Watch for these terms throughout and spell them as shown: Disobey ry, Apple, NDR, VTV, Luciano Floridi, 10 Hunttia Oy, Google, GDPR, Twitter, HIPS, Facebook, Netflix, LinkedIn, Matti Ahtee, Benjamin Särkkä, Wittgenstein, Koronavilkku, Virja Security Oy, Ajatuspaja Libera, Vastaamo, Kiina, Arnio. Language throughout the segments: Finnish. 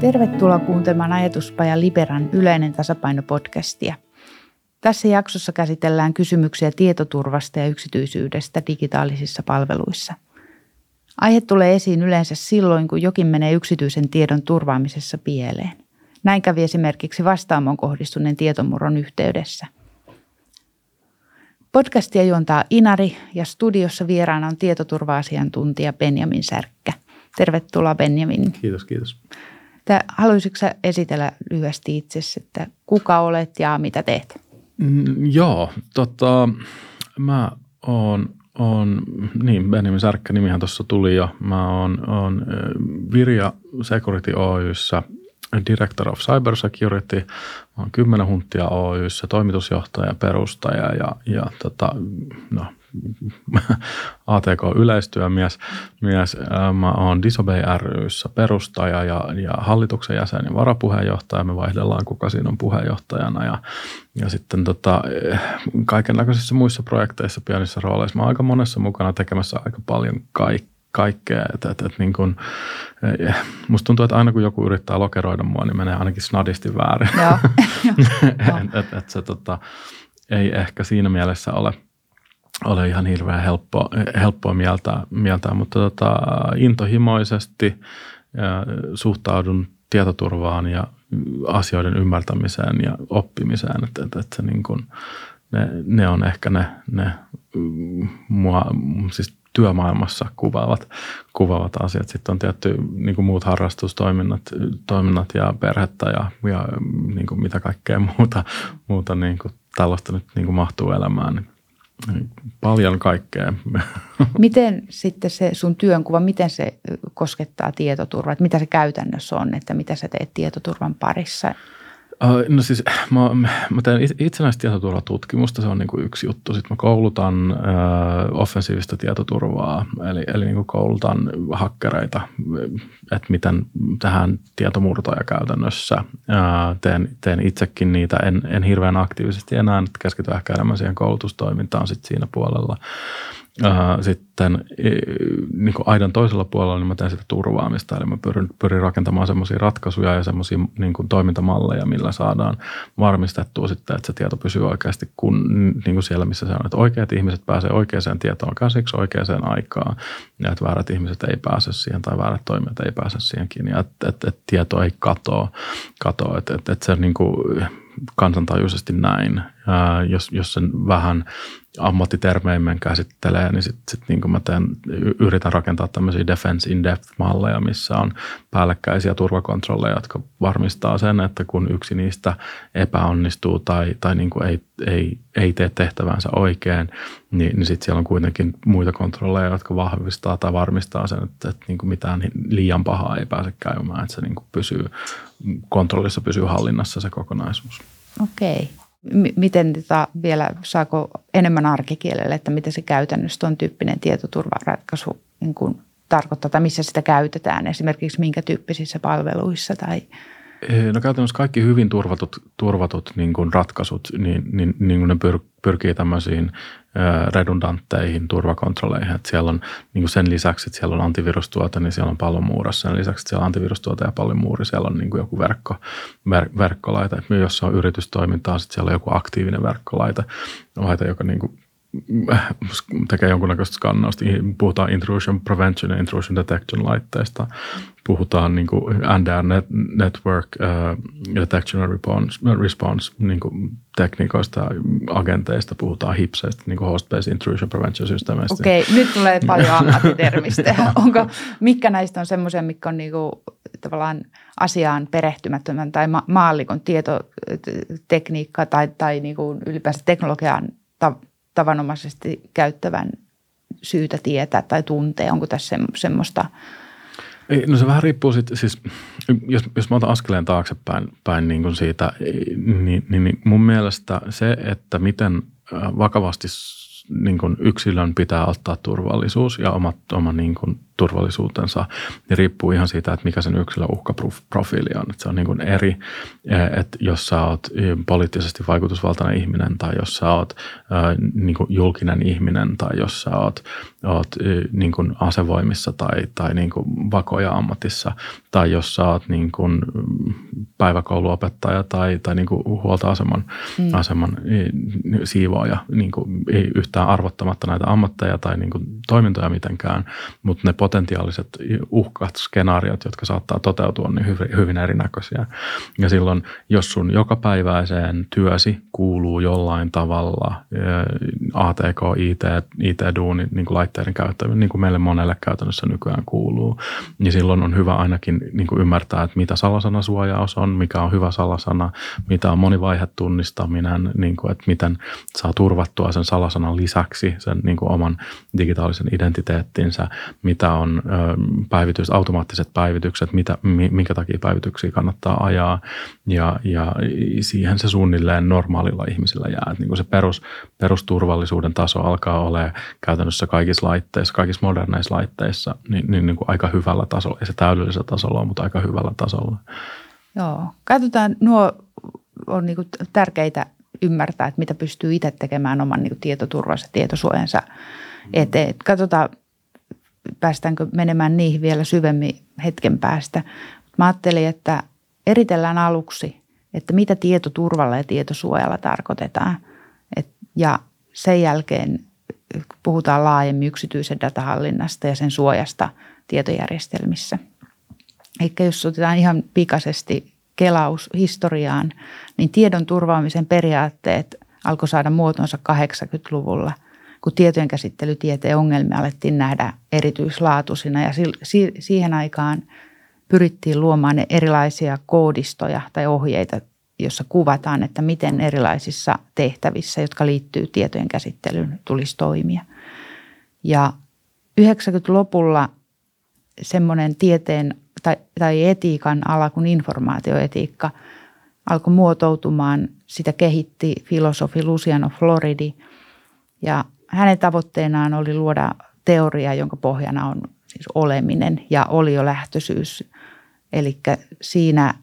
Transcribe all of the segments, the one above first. Tervetuloa kuuntelemaan Ajatuspaja Liberan yleinen tasapaino-podcastia. Tässä jaksossa käsitellään kysymyksiä tietoturvasta ja yksityisyydestä digitaalisissa palveluissa. Aihe tulee esiin yleensä silloin, kun jokin menee yksityisen tiedon turvaamisessa pieleen. Näin kävi esimerkiksi Vastaamoon kohdistuneen tietomurron yhteydessä. Podcastia juontaa Inari ja studiossa vieraana on tietoturva-asiantuntija Benjamin Särkkä. Tervetuloa Benjamin. Kiitos, kiitos. Haluaisitko sä esitellä lyhyesti itsesi, että kuka olet ja mitä teet? Mä oon Benjamin Särkkä, nimihän tuossa tuli ja mä oon Virja Security Oy:ssä Director of Cyber Security. Mä oon 10 Hunttia Oy:ssä toimitusjohtaja, perustaja ja ATK-yleistyömies. Mä oon Disobey ry:ssä perustaja ja hallituksen jäsen ja varapuheenjohtaja. Me vaihdellaan, kuka siinä on puheenjohtajana. Ja sitten kaikennäköisissä muissa projekteissa, pienissä rooleissa. Mä oon aika monessa mukana tekemässä aika paljon kaikkea. Musta tuntuu, että aina kun joku yrittää lokeroida mua, niin menee ainakin snadisti väärin. Se ei ehkä siinä mielessä ole ihan hirveän helppoa mieltää, mutta intohimoisesti suhtaudun tietoturvaan ja asioiden ymmärtämiseen ja oppimiseen, että ne on ehkä ne mua siis työmaailmassa kuvaavat asiat. Sitten on tietty muut harrastustoiminnat ja perhettä ja mitä kaikkea muuta tällaista nyt mahtuu elämään. Paljon kaikkea. Miten sitten se sun työnkuva, miten se koskettaa tietoturvaa? Mitä se käytännössä on, että mitä sä teet tietoturvan parissa? No siis mä teen itsenäistä tietoturvatutkimusta, se on yksi juttu. Sitten mä koulutan offensiivista tietoturvaa, eli koulutan hakkereita, että miten tähän tietomurtoja käytännössä. Teen itsekin niitä, en hirveän aktiivisesti enää, nyt keskityn ehkä enemmän siihen koulutustoimintaan sitten siinä puolella. Sitten aidan toisella puolella niin mä teen sitä turvaamista, eli mä pyrin rakentamaan semmoisia ratkaisuja ja semmoisia toimintamalleja, millä saadaan varmistettua sitten, että se tieto pysyy oikeasti siellä, missä se on, että oikeat ihmiset pääsee oikeaan tietoon käsiksi oikeaan aikaan, ja että väärät ihmiset ei pääse siihen tai väärät toimijat ei pääse siihen kiinni, ja että tieto ei katoa, että se on kansantajuisesti näin. Jos sen vähän ammattitermeimmin käsittelee, niin sitten yritän rakentaa tämmöisiä defense in depth-malleja, missä on päällekkäisiä turvakontrolleja, jotka varmistaa sen, että kun yksi niistä epäonnistuu tai ei tee tehtävänsä oikein, niin sitten siellä on kuitenkin muita kontrolleja, jotka vahvistaa tai varmistaa sen, että mitään liian pahaa ei pääse käymään, että se pysyy kontrollissa, pysyy hallinnassa se kokonaisuus. Okei. Miten vielä saako enemmän arkikielelle, että mitä se käytännössä on tyyppinen tietoturvaratkaisu tarkoittaa, tai missä sitä käytetään, esimerkiksi minkä tyyppisissä palveluissa tai... No käytännössä kaikki hyvin turvatut ratkaisut, niin ne pyrkii tämmöisiin redundantteihin turvakontrolleihin. Että siellä on sen lisäksi, että siellä on antivirustuote, niin siellä on pallomuurassa. Sen lisäksi, että siellä on antivirustuote ja pallomuuri, siellä on joku verkkolaite. Jos on yritystoimintaa, sitten siellä on joku aktiivinen verkkolaite, joka tekee jonkunnäköistä skannausta. Puhutaan intrusion prevention ja intrusion detection laitteista. Puhutaan NDR network detection and response tekniikoista, agenteista, puhutaan HIPSeistä, host-based intrusion prevention systeemeistä. Okei, nyt tulee paljon ammattitermistä. Mitkä näistä on semmoisia, mitkä on tavallaan asiaan perehtymättömän tai maallikon tietotekniikkaa tai ylipäänsä teknologiaan tavanomaisesti käyttävän syytä tietää tai tuntea? Onko tässä semmoista? No se vähän riippuu sitten, siis jos mä otan askeleen taaksepäin siitä, niin mun mielestä se, että miten vakavasti yksilön pitää ottaa turvallisuus ja oman turvallisuutensa, niin riippuu ihan siitä, että mikä sen yksilön uhkaprofiili on. Että se on niin kuin eri, että jos sä oot poliittisesti vaikutusvaltainen ihminen tai jos sä oot niin kuin julkinen ihminen tai jos sä oot niin kuin asevoimissa tai niin kuin vakoja ammatissa tai jos sä oot niin kuin päiväkouluopettaja tai niin kuin huoltoaseman siivaaja, niin kuin ei yhtään arvottamatta näitä ammatteja tai niin kuin toimintoja mitenkään, mutta ne potentiaaliset uhkat, skenaariot, jotka saattaa toteutua, on niin hyvin erinäköisiä. Ja silloin, jos sun jokapäiväiseen työsi kuuluu jollain tavalla ATK, IT-duuni, niin kuin laitteiden käyttäminen, niin kuin meille monelle käytännössä nykyään kuuluu, niin silloin on hyvä ainakin niin kuin ymmärtää, että mitä salasanasuojaus on, mikä on hyvä salasana, mitä on monivaihetunnistaminen, niin kuin, että miten saa turvattua sen salasanan lisäksi sen niin kuin oman digitaalisen identiteettinsä, mitä on automaattiset päivitykset, minkä takia päivityksiä kannattaa ajaa ja siihen se suunnilleen normaalilla ihmisillä jää. Että niin kuin se perusturvallisuuden taso alkaa olemaan käytännössä kaikissa laitteissa, kaikissa moderneissa laitteissa niin kuin aika hyvällä tasolla. Ei se täydellisellä tasolla, mutta aika hyvällä tasolla. Joo, katsotaan, nuo on niin kuin tärkeitä ymmärtää, että mitä pystyy itse tekemään oman niin kuin tietoturvansa, tietosuojansa eteen. Katsotaan, päästäänkö menemään niihin vielä syvemmin hetken päästä. Mä ajattelin, että eritellään aluksi, että mitä tietoturvalla ja tietosuojalla tarkoitetaan. Ja sen jälkeen puhutaan laajemmin yksityisen datahallinnasta ja sen suojasta tietojärjestelmissä. Eikä jos otetaan ihan pikaisesti kelaus historiaan, niin tiedon turvaamisen periaatteet alkoi saada muotonsa 80-luvulla, kun tietojen käsittelytieteen ongelmia alettiin nähdä erityislaatuisina ja siihen aikaan pyrittiin luomaan erilaisia koodistoja tai ohjeita, jossa kuvataan, että miten erilaisissa tehtävissä, jotka liittyy tietojen käsittelyyn, tulisi toimia. Ja 90-luvulla semmoinen tieteen tai etiikan ala kuin informaatioetiikka alkoi muotoutumaan. Sitä kehitti filosofi Luciano Floridi ja hänen tavoitteenaan oli luoda teoria, jonka pohjana on siis oleminen ja oliolähtöisyys. Eli siinä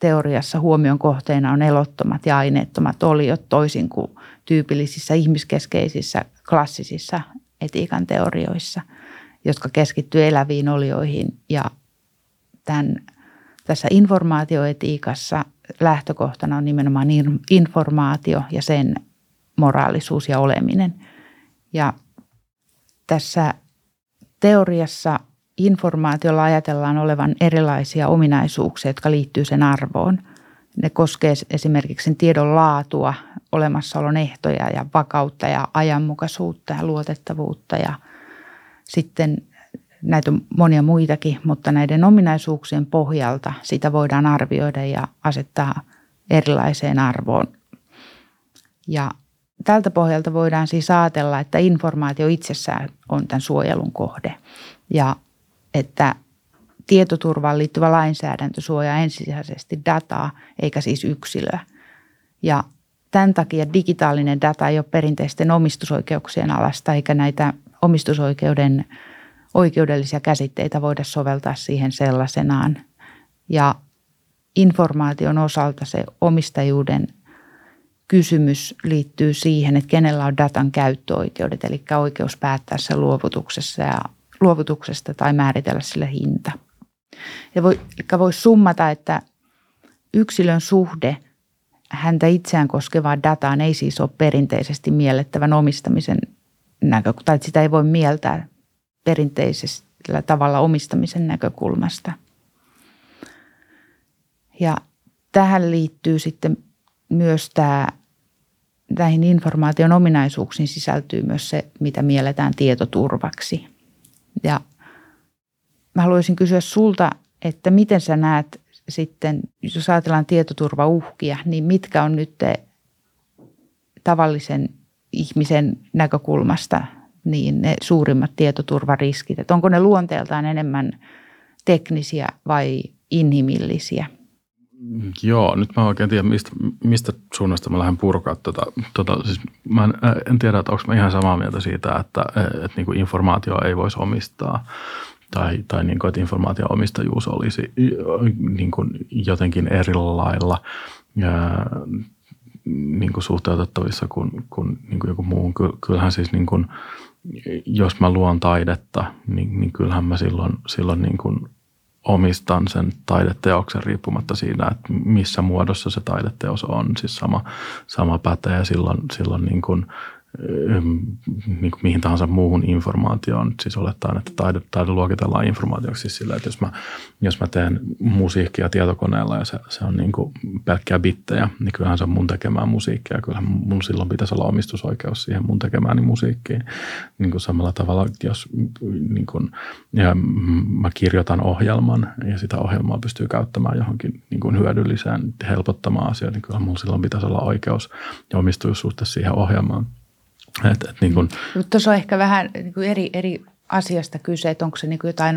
teoriassa huomion kohteena on elottomat ja aineettomat oliot toisin kuin tyypillisissä ihmiskeskeisissä klassisissa etiikan teorioissa, jotka keskittyy eläviin olioihin ja tässä informaatioetiikassa lähtökohtana on nimenomaan informaatio ja sen moraalisuus ja oleminen. Ja tässä teoriassa informaatiolla ajatellaan olevan erilaisia ominaisuuksia, jotka liittyy sen arvoon. Ne koskee esimerkiksi sen tiedon laatua, olemassaolon ehtoja ja vakautta ja ajanmukaisuutta ja luotettavuutta ja sitten näitä on monia muitakin, mutta näiden ominaisuuksien pohjalta sitä voidaan arvioida ja asettaa erilaiseen arvoon. Ja tältä pohjalta voidaan siis ajatella, että informaatio itsessään on tämän suojelun kohde ja että tietoturvaan liittyvä lainsäädäntö suojaa ensisijaisesti dataa eikä siis yksilöä. Ja tämän takia digitaalinen data ei ole perinteisten omistusoikeuksien alasta eikä näitä omistusoikeuden oikeudellisia käsitteitä voida soveltaa siihen sellaisenaan. Ja informaation osalta se omistajuuden kysymys liittyy siihen, että kenellä on datan käyttöoikeudet, eli oikeus päättää sen luovutuksesta tai määritellä sille hinta. Eli voi summata, että yksilön suhde häntä itseään koskevaan dataan ei siis ole perinteisesti miellettävän omistamisen näkökulmasta, tai sitä ei voi mieltää perinteisellä tavalla omistamisen näkökulmasta. Ja tähän liittyy sitten myös näihin informaation ominaisuuksiin sisältyy myös se, mitä mielletään tietoturvaksi. Ja mä haluaisin kysyä sulta, että miten sä näet sitten, jos ajatellaan tietoturvauhkia, niin mitkä on nyt tavallisen ihmisen näkökulmasta niin ne suurimmat tietoturvariskit, että onko ne luonteeltaan enemmän teknisiä vai inhimillisiä? Joo, nyt mä oikein tiedän, mistä suunnasta mä lähden purkaa tota. Siis mä en tiedä, että onko mä ihan samaa mieltä siitä, että niin kuin informaatio ei voisi omistaa tai niin kuin, että informaation omistajuus olisi niin kuin jotenkin eri lailla niin kuin suhteutettavissa kuin, niin kuin joku muu. Kyllähän siis niin kuin, jos mä luon taidetta, niin kyllähän mä silloin niin kuin omistan sen taideteoksen riippumatta siinä, että missä muodossa se taideteos on. Siis sama pätee silloin niin kuin mihin tahansa muuhun informaatioon. Siis olettaen, että taide luokitellaan informaatioksi siis sillä, että jos mä teen musiikkia tietokoneella ja se on niin kuin pelkkää bittejä, niin kyllähän se on mun tekemään musiikkia. Kyllähän mun silloin pitäisi olla omistusoikeus siihen mun tekemääni musiikkiin. Niin kuin samalla tavalla, jos niin kuin, mä kirjoitan ohjelman ja sitä ohjelmaa pystyy käyttämään johonkin niin kuin hyödylliseen, helpottamaan asioita, niin kyllähän mun silloin pitäisi olla oikeus ja omistuussuhde siihen ohjelmaan. Niin kun. Mutta tuossa on ehkä vähän niin eri asiasta kyse, että onko se niin jotain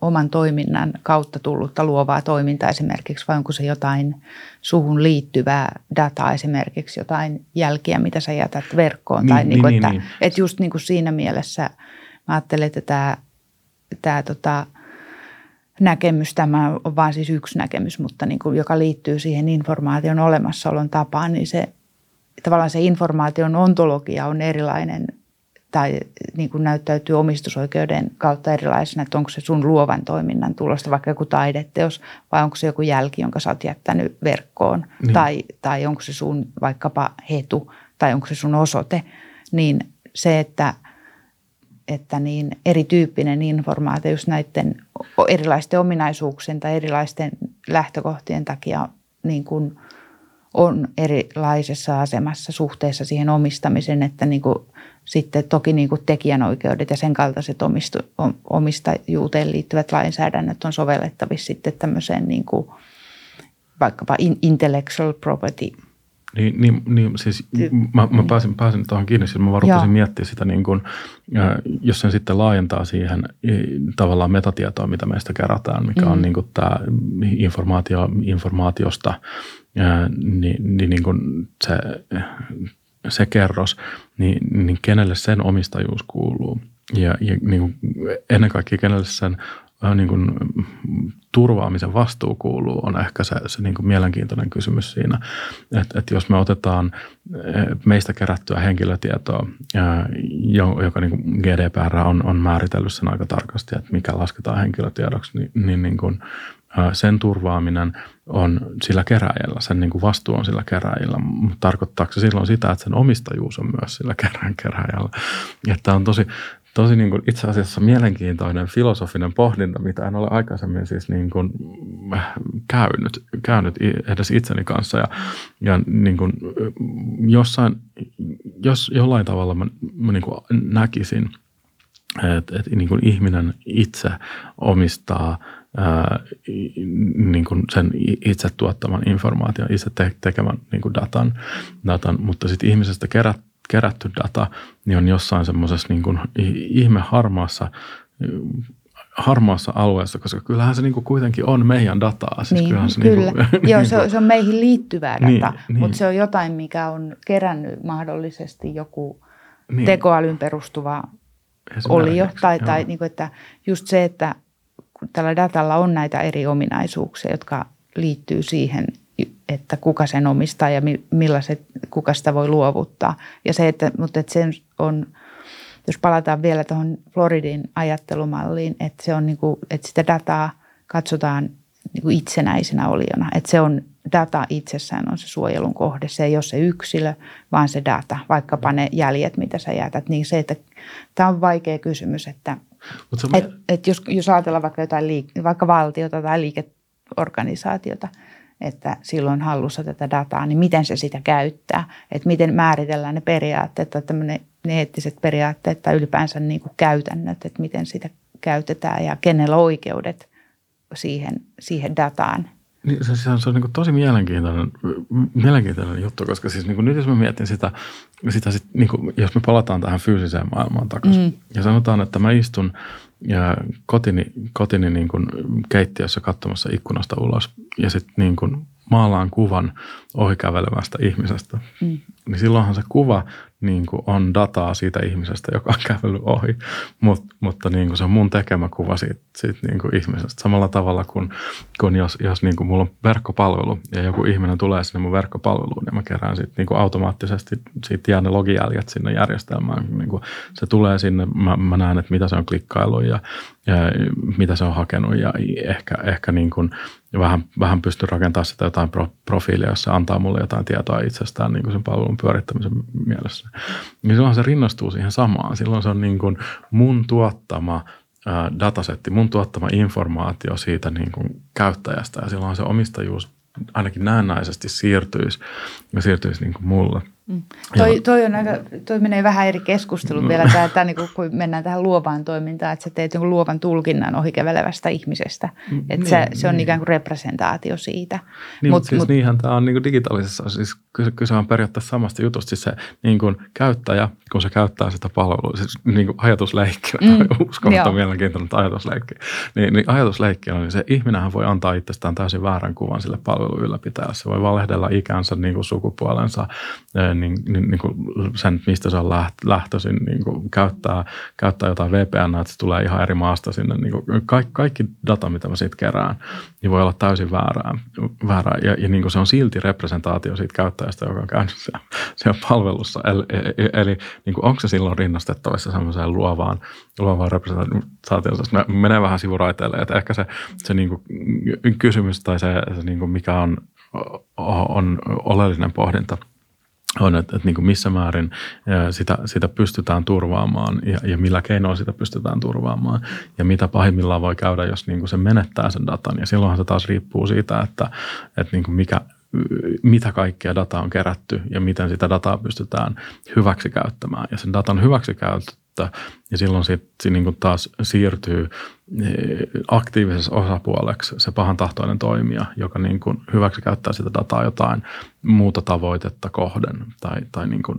oman toiminnan kautta tullutta luovaa toimintaa esimerkiksi, vai onko se jotain suhun liittyvää dataa esimerkiksi, jotain jälkiä, mitä sä jätät verkkoon. Että just niin siinä mielessä mä ajattelen, että tämä näkemys, tämä on vaan siis yksi näkemys, mutta niin joka liittyy siihen informaation olemassaolon tapaan, niin se tavallaan se informaation ontologia on erilainen tai niin kuin näyttäytyy omistusoikeuden kautta erilaisena, että onko se sun luovan toiminnan tulosta, vaikka joku taideteos, vai onko se joku jälki, jonka sä oot jättänyt verkkoon, niin. tai onko se sun vaikkapa hetu, tai onko se sun osoite, niin se, että niin erityyppinen informaatio just näiden erilaisten ominaisuuksien tai erilaisten lähtökohtien takia niin kuin on erilaisessa asemassa suhteessa siihen omistamiseen, että niin kuin, sitten toki niin kuin tekijänoikeudet ja sen kaltaiset omistajuuteen liittyvät lainsäädännöt on sovellettavissa sitten tämmöiseen niin kuin, vaikkapa intellectual property. Niin siis mä pääsin tuohon kiinni, siis mä vaan rupesin miettiä sitä niin kuin, jos sen sitten laajentaa siihen tavallaan metatietoa, mitä meistä kerätään, mikä on niin kuin tämä informaatiosta, niin kuin se kerros, niin kenelle sen omistajuus kuuluu ja niin kuin ennen kaikkea kenelle sen niin kuin turvaamisen vastuu kuuluu, on ehkä se niin kuin mielenkiintoinen kysymys siinä, että jos me otetaan meistä kerättyä henkilötietoa, joka niin kuin GDPR on määritellyt sen aika tarkasti, että mikä lasketaan henkilötiedoksi, niin kuin sen turvaaminen on sillä keräjällä, sen niin kuin vastuu on sillä keräjällä, mutta tarkoittaako se silloin sitä, että sen omistajuus on myös sillä keräjällä, että on tosi niin kuin itse asiassa mielenkiintoinen filosofinen pohdinta, mitä en ole aikaisemmin siis niin kuin käynyt edes itseni kanssa ja niin kuin jollain tavalla mä niin kuin näkisin, että niin kuin ihminen itse omistaa niin kuin sen itse tuottaman informaation, itse tekemän niin kuin datan, mutta sitten ihmisestä kerätty data, niin on jossain semmoisessa niin kuin ihme harmaassa alueessa, koska kyllähän se niin kuin kuitenkin on meidän dataa. Siis niin, kyllähän se kyllä. Niin kuin, joo, se on meihin liittyvää dataa, niin, mutta se on jotain, mikä on kerännyt mahdollisesti joku tekoälyn perustuva olio. Tai niin kuin, että just se, että tällä datalla on näitä eri ominaisuuksia, jotka liittyy siihen, että kuka sen omistaa ja kuka sitä voi luovuttaa. Ja se, että sen on, jos palataan vielä tuohon Floridin ajattelumalliin, että, se on niin kuin, että sitä dataa katsotaan niin kuin itsenäisenä oliona. Että se on, data itsessään on se suojelun kohde. Se ei ole se yksilö, vaan se data, vaikkapa ne jäljet, mitä sä jätät. Niin se, että tämä on vaikea kysymys, että jos ajatellaan vaikka jotain vaikka valtiota tai liikeorganisaatiota, että silloin hallussa tätä dataa, niin miten se sitä käyttää, että miten määritellään ne periaatteet tai tämmöinen ne eettiset periaatteet tai ylipäänsä niin kuin käytännöt, että miten sitä käytetään ja kenellä on oikeudet siihen dataan. Niin, se on niin kuin tosi mielenkiintoinen juttu, koska siis niin kuin nyt jos mä mietin sitä niin kuin, jos me palataan tähän fyysiseen maailmaan takaisin ja sanotaan, että mä istun ja kotini niin kuin keittiössä katsomassa ikkunasta ulos ja sitten niin kuin maalaan kuvan ohikävelevästä ihmisestä, niin silloinhan se kuva niin kuin on dataa siitä ihmisestä, joka on kävellyt ohi, mutta niin kuin se on mun tekemä kuva siitä niin kuin ihmisestä. Samalla tavalla kuin jos niin kuin mulla on verkkopalvelu ja joku ihminen tulee sinne mun verkkopalveluun, niin mä kerään siitä, niin kuin automaattisesti, siitä jää ne logijäljet sinne järjestelmään. Niin kuin se tulee sinne, mä näen, että mitä se on klikkaillut ja mitä se on hakenut ja ehkä niin kuin vähän pystyn rakentamaan sitä jotain profiilia, jos se antaa mulle jotain tietoa itsestään niin kuin sen palvelun pyörittämisen mielessä. Niin silloin se rinnastuu siihen samaan. Silloin se on niin kuin mun tuottama datasetti, mun tuottama informaatio siitä niin kuin käyttäjästä. Ja silloin se omistajuus ainakin näennäisesti siirtyisi niin kuin mulle. Toi menee vähän eri keskusteluun vielä, tää niin kun mennään tähän luovaan toimintaan, että sä teet jonkun luovan tulkinnan ohikävelevästä ihmisestä. Että se on ikään kuin representaatio siitä. Niin, mutta niinhän tämä on niin kuin digitaalisessa, siis kyse on periaatteessa samasta jutusta. Siis se niin kuin käyttäjä, kun se käyttää sitä palvelua, siis niin kuin ajatusleikkiä, uskomaton mielenkiintoinen ajatusleikki. Niin ajatusleikkiä, niin se ihminenhän voi antaa itsestään täysin väärän kuvan sille palvelun ylläpitäjälle. Se voi valehdella ikänsä, niin kuin sukupuolensa, niin kuin sen, mistä se on lähtöisin, niin kuin käyttää jotain VPN:ää, että se tulee ihan eri maasta sinne. Niin kuin kaikki data, mitä mä siitä kerään, niin voi olla täysin väärää. Ja niin kuin se on silti representaatio siitä käyttäjästä, joka on käynyt siellä palvelussa. Eli niin kuin onko se silloin rinnastettavissa semmoiseen luovaan representaatioon? Menee vähän sivuraiteille, että ehkä se niin kuin kysymys tai se niin kuin mikä on oleellinen pohdinta, on, että niin kuin missä määrin sitä pystytään turvaamaan ja millä keinoin sitä pystytään turvaamaan ja mitä pahimmillaan voi käydä, jos niin kuin se menettää sen datan. Ja silloinhan se taas riippuu siitä, että niin kuin mitä kaikkea dataa on kerätty ja miten sitä dataa pystytään hyväksikäyttämään. Ja sen datan hyväksikäyttö. Ja silloin se niin kuin taas siirtyy aktiivisessa osapuoleksi se pahantahtoinen toimija, joka niin kuin hyväksikäyttää sitä dataa jotain muuta tavoitetta kohden tai niin kuin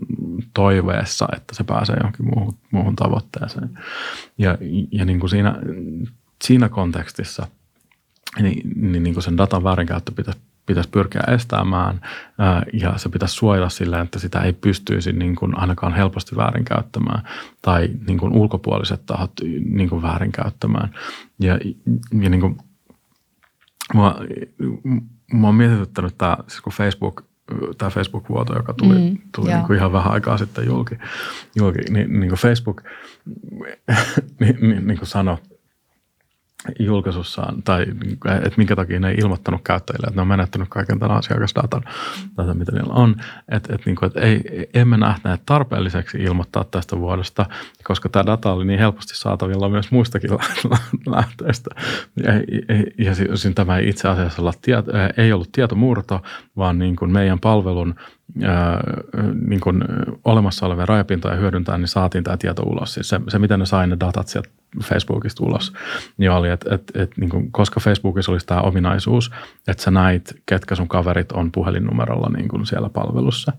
toiveessa, että se pääsee johonkin muuhun tavoitteeseen. Ja niin kuin siinä kontekstissa niin kuin sen datan väärinkäyttö pitäisi pyrkiä estämään ja se pitäisi suojella sillä, että sitä ei pystyisi niin kuin ainakaan helposti väärinkäyttämään tai niin kuin ulkopuoliset tahot niin kuin väärinkäyttämään. Ja niin kuin mä oon mietityttänyt tämä, siis kun tämä Facebook-vuoto, joka tuli niin kuin ihan vähän aikaa sitten julki niin kuin Facebook niin kuin sanoi julkaisussaan, tai että minkä takia ne ei ilmoittanut käyttäjille, että ne on menettänyt kaiken tämän asiakasdatan, mitä niillä on. Emme nähneet tarpeelliseksi ilmoittaa tästä vuodosta, koska tämä data oli niin helposti saatavilla myös muistakin lähteistä. Ja tämä ei itse asiassa ollut tietomurto, vaan niin kuin meidän palvelun niin kuin olemassa olevia rajapintoja hyödyntäen, niin saatiin tämä tieto ulos. Siis se miten ne sai ne datat sieltä Facebookista ulos, niin oli, että niin kuin, koska Facebookissa olisi tämä ominaisuus, että sä näit, ketkä sun kaverit on puhelinnumerolla niin kuin siellä palvelussa,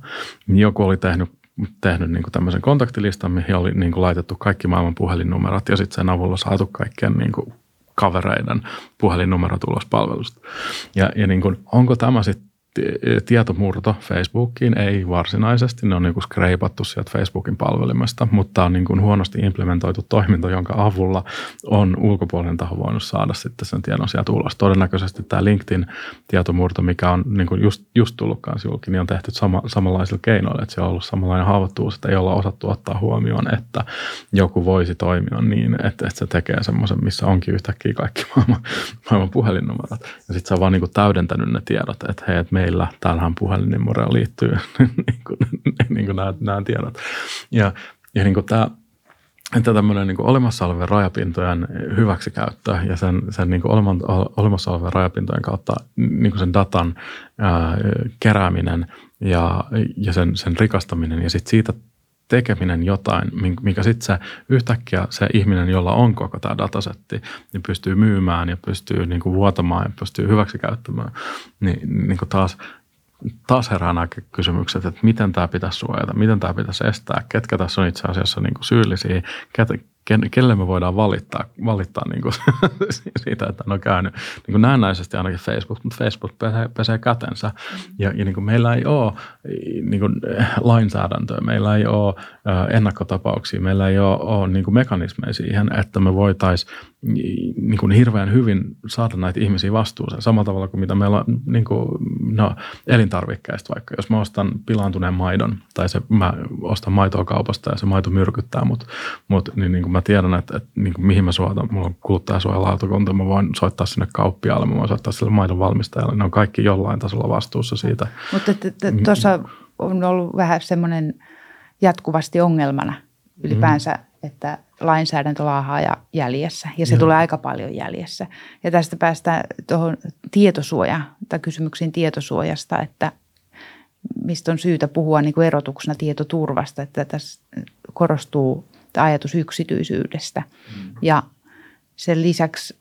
niin joku oli tehnyt niin kuin tämmöisen kontaktilistan, mihin oli niin kuin laitettu kaikki maailman puhelinnumerot ja sitten sen avulla saatu kaikkien niin kuin kavereiden puhelinnumerot ulos palvelusta. Ja niin kuin, onko tämä sitten tietomurto Facebookiin? Ei varsinaisesti. Ne on niin kuin skreipattu sieltä Facebookin palvelimesta, mutta on niin kuin huonosti implementoitu toiminto, jonka avulla on ulkopuolinen taho voinut saada sitten sen tiedon sieltä ulos. Todennäköisesti tämä LinkedIn-tietomurto, mikä on niin kuin just tullut kanssa julki, niin on tehty samanlaisilla keinoilla, että siellä on ollut samanlainen haavoittuvuus, että ei olla osattu ottaa huomioon, että joku voisi toimia niin, että se tekee semmoisen, missä onkin yhtäkkiä kaikki maailman puhelinnumerot. Ja sitten se on vaan niin kuin täydentänyt ne tiedot, että hei, että meillä täällähän puhelinnumero liittyy, niin kuin nämä tiedot. Ja niin kuin tämmöinen niin kuin olemassa olevien rajapintojen hyväksikäyttö ja sen niin kuin olemassa olevien rajapintojen kautta niin kuin sen datan kerääminen ja sen rikastaminen ja sitten siitä tekeminen jotain, mikä sitten se yhtäkkiä se ihminen, jolla on koko tämä datasetti, niin pystyy myymään ja pystyy niin kuin vuotamaan ja pystyy hyväksikäyttämään, niin kuin taas herää nämä kysymykset, että miten tämä pitäisi suojata, miten tämä pitäisi estää, ketkä tässä on itse asiassa niin kuin syyllisiä, kelle me voidaan valittaa niin kuin siitä, että on käynyt niin kuin näennäisesti ainakin Facebook, mutta Facebook pesee kätensä. Ja niin kuin meillä ei ole niin kuin lainsäädäntöä, meillä ei ole ennakkotapauksia, meillä ei ole niin kuin mekanismeja siihen, että me voitaisiin niin kuin hirveän hyvin saada näitä ihmisiä vastuuseen. Samalla tavalla kuin mitä meillä on niin kuin, elintarvikkeista vaikka. Jos mä ostan pilaantuneen maidon tai mä ostan maitoa kaupasta ja se maito myrkyttää mut niin kuin mä tiedän, että niin kuin mihin mä soitan. Mulla on kuluttajasuojalautakunta, mä voin soittaa sinne kauppiaalle, mä voin soittaa sille maidon valmistajalle. Ne on kaikki jollain tasolla vastuussa siitä. Mutta tuossa on ollut vähän semmoinen jatkuvasti ongelmana ylipäänsä, että lainsäädäntö laahaa ja jäljessä, ja se tulee aika paljon jäljessä. Ja tästä päästään tuohon tietosuojaan tai kysymyksiin tietosuojasta, että mistä on syytä puhua niin kuin erotuksena tietoturvasta, että tässä korostuu ajatus yksityisyydestä. Ja sen lisäksi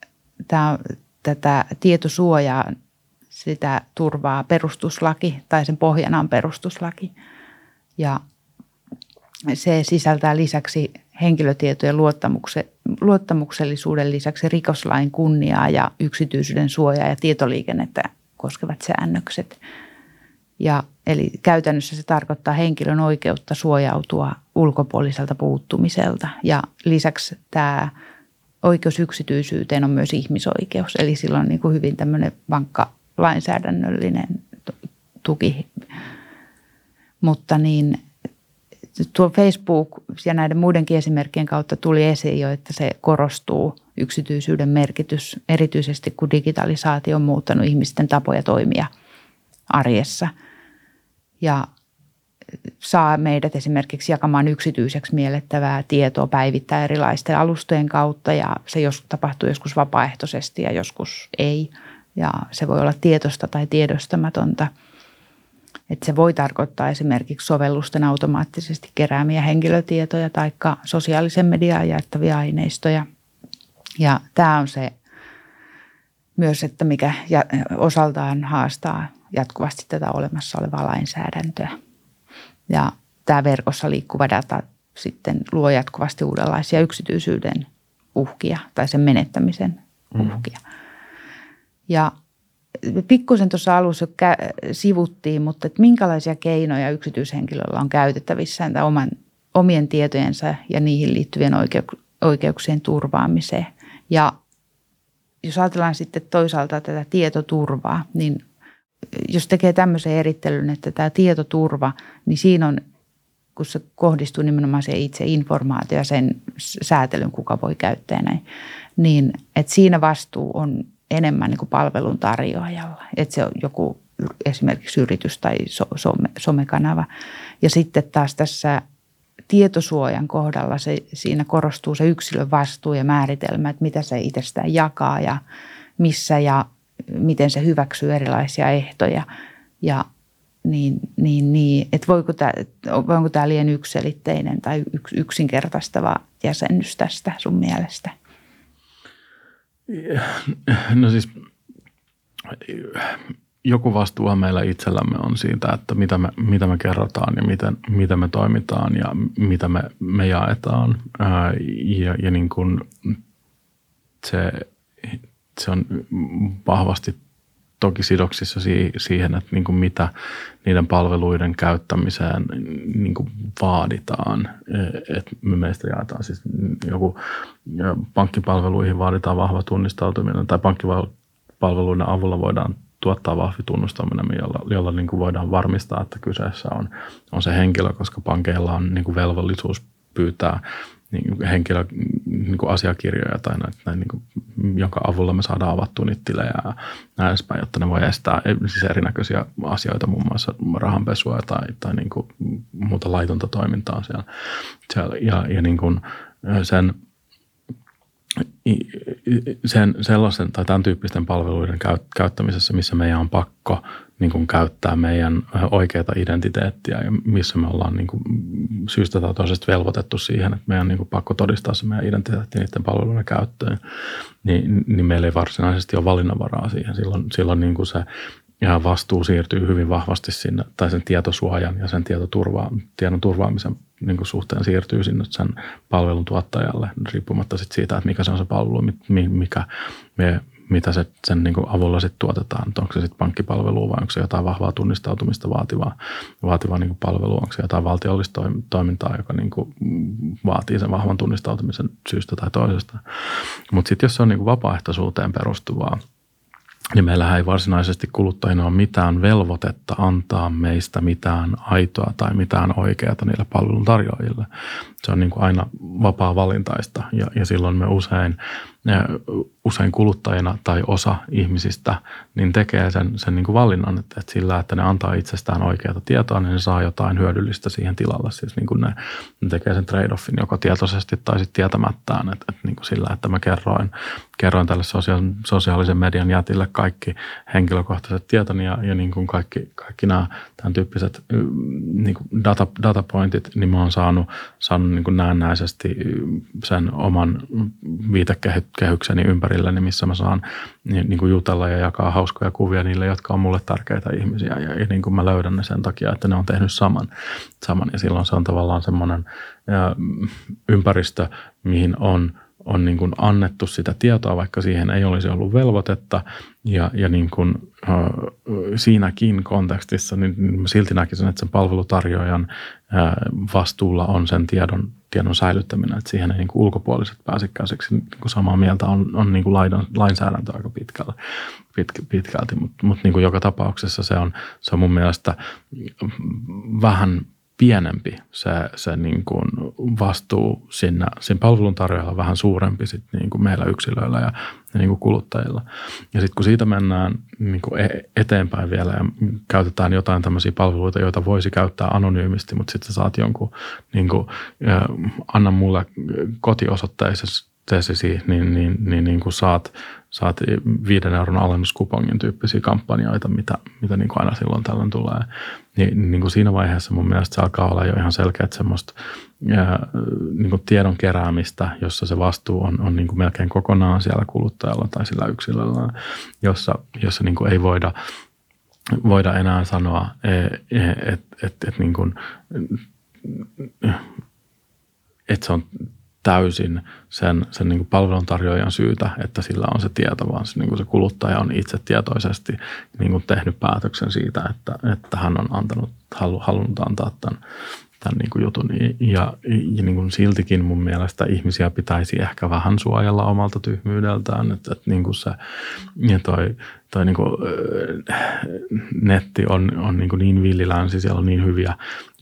tätä tietosuojaa, sitä turvaa perustuslaki tai sen pohjana on perustuslaki. Ja se sisältää lisäksi henkilötietojen luottamuksellisuuden lisäksi rikoslain kunniaa ja yksityisyyden suojaa ja tietoliikennettä koskevat säännökset. Ja eli käytännössä se tarkoittaa henkilön oikeutta suojautua ulkopuoliselta puuttumiselta. Ja lisäksi tämä oikeus yksityisyyteen on myös ihmisoikeus. Eli sillä on niin kuin hyvin tämmöinen vankka lainsäädännöllinen tuki. Mutta niin tuo Facebook ja näiden muidenkin esimerkkien kautta tuli esiin jo, että se korostuu yksityisyyden merkitys, erityisesti kun digitalisaatio on muuttanut ihmisten tapoja toimia arjessa ja saa meidät esimerkiksi jakamaan yksityiseksi miellettävää tietoa päivittäin erilaisten alustojen kautta ja se tapahtuu joskus vapaaehtoisesti ja joskus ei ja se voi olla tietoista tai tiedostamatonta. Että se voi tarkoittaa esimerkiksi sovellusten automaattisesti keräämiä henkilötietoja tai sosiaalisen mediaan jaettavia aineistoja. Ja tämä on se myös, että mikä osaltaan haastaa jatkuvasti tätä olemassa olevaa lainsäädäntöä. Ja tämä verkossa liikkuva data sitten luo jatkuvasti uudenlaisia yksityisyyden uhkia tai sen menettämisen uhkia. Ja pikkuisen tuossa alussa sivuttiin, mutta että minkälaisia keinoja yksityishenkilöllä on käytettävissään omien tietojensa ja niihin liittyvien oikeuksien turvaamiseen. Ja jos ajatellaan sitten toisaalta tätä tietoturvaa, niin jos tekee tämmöisen erittelyn, että tämä tietoturva, niin siinä on, kun se kohdistuu nimenomaan siihen itse informaatio ja sen säätelyn, kuka voi käyttää näin, niin että siinä vastuu on enemmän niin kuin palvelun tarjoajalla, että se on joku esimerkiksi yritys tai somekanava. Ja sitten taas tässä tietosuojan kohdalla siinä korostuu se yksilön vastuu ja määritelmä, että mitä se itsestään jakaa ja missä ja miten se hyväksyy erilaisia ehtoja. Ja niin että onko tämä liian yksiselitteinen tai yksinkertaistava jäsennys tästä sun mielestä? No siis joku vastuuhan meillä itsellämme on siitä, että mitä me kerrotaan ja mitä me toimitaan ja mitä me jaetaan. Ja niin kuin se on vahvasti toki sidoksissa siihen, että niin kuin mitä niiden palveluiden käyttämiseen niin kuin vaaditaan. Että me meistä jaetaan siis joku pankkipalveluihin vaaditaan vahva tunnistautuminen tai pankkipalveluiden avulla voidaan tuottaa vahvi tunnustaminen, jolla niin kuin voidaan varmistaa, että kyseessä on se henkilö, koska pankeilla on niin kuin velvollisuus pyytää niin henkilö, niin kuin asiakirjoja tai näin, niin kuin, jonka avulla me saadaan avattua niitä tilejä ja näin edespäin, jotta ne voi estää siis erinäköisiä asioita, muun muassa rahanpesua tai niin kuin, muuta laitonta toimintaa siellä. Ja niin kuin sen sellaisen tai tämän tyyppisten palveluiden käyttämisessä, missä meidän on pakko niin kuin käyttää meidän oikeata identiteettiä ja missä me ollaan niin kuin syystä tai toisesta velvoitettu siihen, että meidän on niin kuin pakko todistaa se meidän identiteetti niiden palveluiden käyttöön, niin meillä ei varsinaisesti ole valinnanvaraa siihen. Silloin niin kuin se vastuu siirtyy hyvin vahvasti sinne, tai sen tietosuojan ja sen tiedon turvaamisen niin suhteen siirtyy sinne sen palvelun tuottajalle, riippumatta sit siitä, että mikä se on se palvelu, mitä se, sen niin avulla sit tuotetaan. Onko se sitten pankkipalvelua vai onko se jotain vahvaa tunnistautumista vaativaa niin palvelua, onko se jotain valtiollista toimintaa, joka niin vaatii sen vahvan tunnistautumisen syystä tai toisesta. Mutta sitten jos se on niin vapaaehtoisuuteen perustuvaa, niin meillähän ei varsinaisesti kuluttajina ole mitään velvoitetta antaa meistä mitään aitoa tai mitään oikeaa niille palveluntarjoajille. Se on niin kuin aina vapaa valintaista ja silloin me usein kuluttajina tai osa ihmisistä niin tekee sen niin kuin valinnan, että sillä, että ne antaa itsestään oikeaa tietoa, niin ne saa jotain hyödyllistä siihen tilalle. Siis niin kuin ne tekee sen trade-offin joko tietoisesti tai sitten tietämättään, että niin kuin sillä, että mä kerroin tälle sosiaalisen median jätille kaikki henkilökohtaiset tietoni ja niin kuin kaikki nämä tämän tyyppiset niin kuin datapointit, niin mä oon saanut niin kuin näennäisesti sen oman viitekehykseni ympärilleni, missä mä saan niin kuin jutella ja jakaa hauskoja kuvia niille, jotka on mulle tärkeitä ihmisiä. Ja niin kuin mä löydän ne sen takia, että ne on tehnyt saman. Ja silloin se on tavallaan semmoinen ympäristö, mihin on niin kuin annettu sitä tietoa, vaikka siihen ei olisi ollut velvoitetta. Ja niin kuin, siinäkin kontekstissa niin silti näkisin, että sen palvelutarjoajan vastuulla on sen tiedon säilyttäminen, että siihen ei niin kuin ulkopuoliset pääse käsiksi. Niin kuin samaa mieltä on niin kuin lainsäädäntö aika pitkälti, mutta niin kuin joka tapauksessa se on mun mielestä vähän pienempi se niin kuin vastuu siinä palveluntarjoajalla, vähän suurempi sit niin kuin meillä yksilöillä ja niin kuin kuluttajilla. Ja sitten kun siitä mennään niin kuin eteenpäin vielä ja käytetään jotain tämmöisiä palveluita, joita voisi käyttää anonyymisti, mutta sitten sä saat jonkun niin kuin, anna mulle kotiosoitteisessa niin kuin saat 5 euron alennuskupongin tyyppisiä kampanjoita, mitä niin kuin aina silloin tällöin tulee. Niin kuin siinä vaiheessa mun mielestä se alkaa olla jo ihan selkeät semmoista niin kuin tiedon keräämistä, jossa se vastuu on niin kuin melkein kokonaan siellä kuluttajalla tai sillä yksilöllä, jossa niin kuin ei voida enää sanoa, että niin kuin, että se on täysin sen niin kuin palveluntarjoajan syytä, että sillä on se tieto, vaan se, niin kuin se kuluttaja on itse tietoisesti niin kuin tehnyt päätöksen siitä, että hän on halunnut antaa tämän niin kuin jutun. Ja niin kuin siltikin mun mielestä ihmisiä pitäisi ehkä vähän suojella omalta tyhmyydeltään, että niin kuin se ja toi niin kuin, netti on niin villilänsi, siellä on niin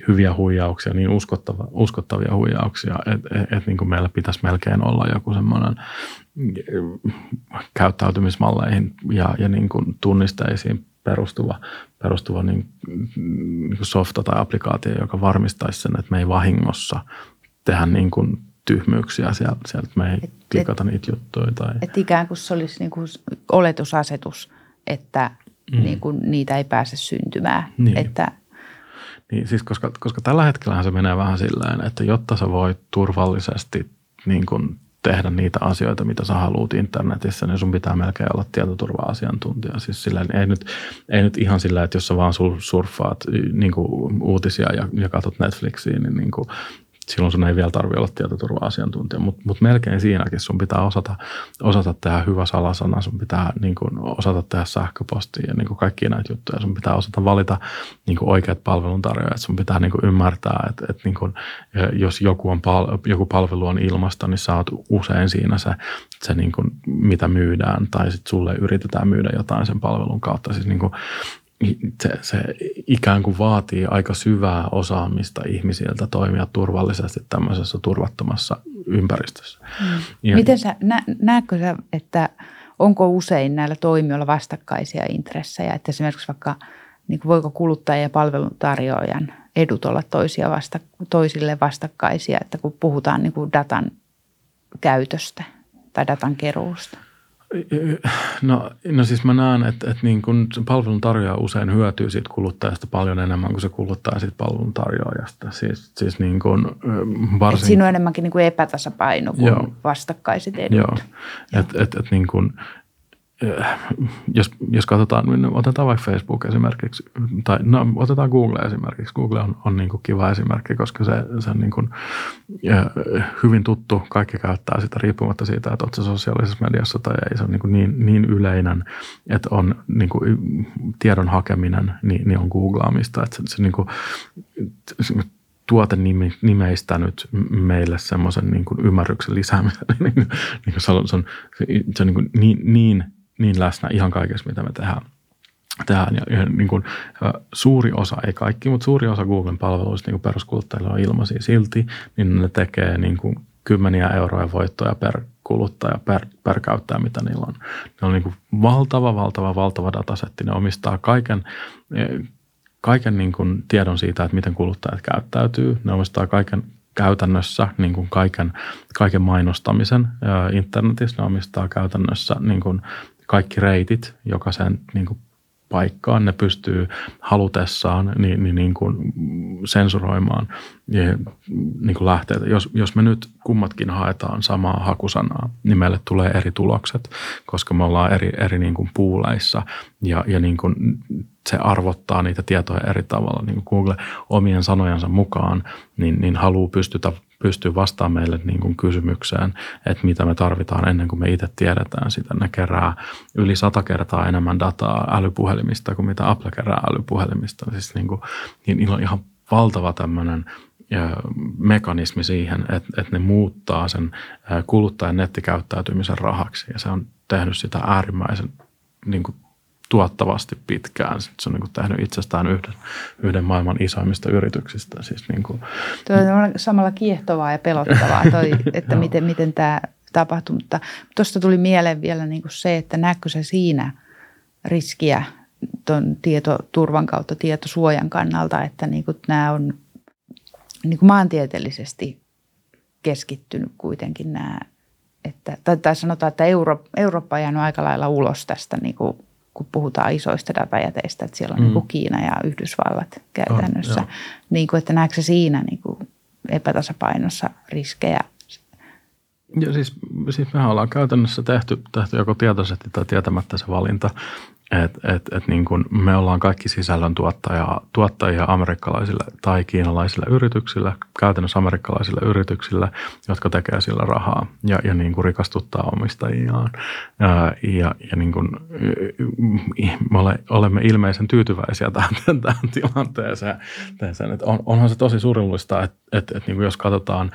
hyviä huijauksia, niin uskottavia huijauksia, että niin kuin meillä pitäisi melkein olla joku semmoinen käyttäytymismalleihin ja niin kuin tunnisteisiin perustuva niin kuin softa tai applikaatio, joka varmistaisi sen, että me ei vahingossa tehdä niin kuin tyhmyyksiä sieltä, me ei klikata niitä juttuja. Että ikään kuin se olisi niin kuin oletusasetus, että niin kuin niitä ei pääse syntymään. Niin. Niin, siis koska tällä hetkellähän se menee vähän silleen, että jotta sä voit turvallisesti niin kuin tehdä niitä asioita, mitä sä haluut internetissä, niin sun pitää melkein olla tietoturva-asiantuntija. Siis silleen, ei nyt ihan sillä, että jos sä vaan surffaat niin kuin uutisia ja katsot Netflixiä, niin niin kuin silloin sun ei vielä tarvitse olla tietoturva-asiantuntija, mutta melkein siinäkin sun pitää osata tehdä hyvä salasana, sun pitää niin kuin osata tehdä sähköpostia ja niin kuin kaikkia näitä juttuja, sun pitää osata valita niin kuin oikeat palveluntarjoajat, sun pitää niin kuin ymmärtää, että niin kuin, jos joku palvelu on ilmasta, niin sä oot usein siinä se niin kuin, mitä myydään tai sitten sulle yritetään myydä jotain sen palvelun kautta, siis niin kuin, se ikään kuin vaatii aika syvää osaamista ihmisiltä toimia turvallisesti tämmöisessä turvattomassa ympäristössä. Miten sä, näetkö sä, että onko usein näillä toimijoilla vastakkaisia intressejä? Että esimerkiksi vaikka, niin kuin voiko kuluttaja ja palveluntarjoajan edut olla toisille vastakkaisia, että kun puhutaan niin kuin datan käytöstä tai datan keruusta? No siis mä näen, että niin kun palveluntarjoaja usein hyötyy siitä kuluttajasta paljon enemmän kuin se kuluttaa siitä palveluntarjoajasta. Siis niin kun varsinkin siinä on enemmänkin niin kuin epätasapaino kuin vastakkaiset edut. Joo. Niin kun jos katsotaan, niin otetaan vaikka Facebook esimerkiksi, tai no, otetaan Google esimerkiksi. Google on niin kuin kiva esimerkki, koska se on niin kuin, hyvin tuttu, kaikki käyttää sitä riippumatta siitä, että oletko sosiaalisessa mediassa tai ei. Se on niin yleinen, että on niin kuin, tiedon hakeminen, niin on googlaamista. Että se niin kuin, tuotenimeistä nyt meille semmoisen niin kuin ymmärryksen lisäämisen. Se on niin läsnä ihan kaikessa, mitä me tehdään. Ja niin kuin, suuri osa, ei kaikki, mutta suuri osa Googlen palveluista niin peruskuluttajilla on ilmaisia silti, niin ne tekee niin kuin kymmeniä euroja voittoja per kuluttaja, per käyttäjä, mitä niillä on. Ne on niin kuin valtava datasetti. Ne omistaa kaiken niin kuin tiedon siitä, että miten kuluttajat käyttäytyy. Ne omistaa kaiken käytännössä, niin kuin kaiken mainostamisen internetissä. Ne omistaa käytännössä niin kuin kaikki reitit, joka sen niin kuin paikkaan. Ne pystyy halutessaan niin kuin sensuroimaan niin kuin lähteitä. Jos me nyt kummatkin haetaan samaa hakusanaa, niin meille tulee eri tulokset, koska me ollaan eri niin kuin puuleissa ja niin kuin se arvottaa niitä tietoja eri tavalla. Niin kuin Google omien sanojansa mukaan niin haluaa pystyy vastaamaan meille niin kuin kysymykseen, että mitä me tarvitaan ennen kuin me itse tiedetään sitä. Ne kerää yli 100 kertaa enemmän dataa älypuhelimista kuin mitä Apple kerää älypuhelimista. Siis niillä on ihan valtava tämmöinen mekanismi siihen, että ne muuttaa sen kuluttajan nettikäyttäytymisen rahaksi. Ja se on tehnyt sitä äärimmäisen niin kuin tuottavasti pitkään. Sitten se on niin kuin tehnyt itsestään yhden maailman isoimmista yrityksistä. Siis niin kuin. Tuo on samalla kiehtovaa ja pelottavaa, että miten tämä tapahtuu. Mutta tuosta tuli mieleen vielä niin kuin se, että näkyykö se siinä riskiä tuon tietoturvan kautta tietosuojan kannalta, että niin kuin nämä on niin kuin maantieteellisesti keskittynyt kuitenkin nämä, että, tai sanotaan, että Eurooppa on jäänyt aika lailla ulos tästä niin kuin kun puhutaan isoista datajäteistä, että siellä on niin kuin Kiina ja Yhdysvallat käytännössä. Niin kuin, että näetkö siinä niin kuin epätasapainossa riskejä? Ja siis mehän ollaan käytännössä tehty joko tietoisesti tai tietämättä se valinta, että niin kuin me ollaan kaikki sisällöntuottajia amerikkalaisille tai kiinalaisille yrityksille, käytännössä amerikkalaisille yrityksille, jotka tekee sillä rahaa ja niin kuin rikastuttaa omistajiaan. Ja niin kuin me olemme ilmeisen tyytyväisiä tähän tilanteeseen. Että onhan se tosi surullista, että niin kuin jos katsotaan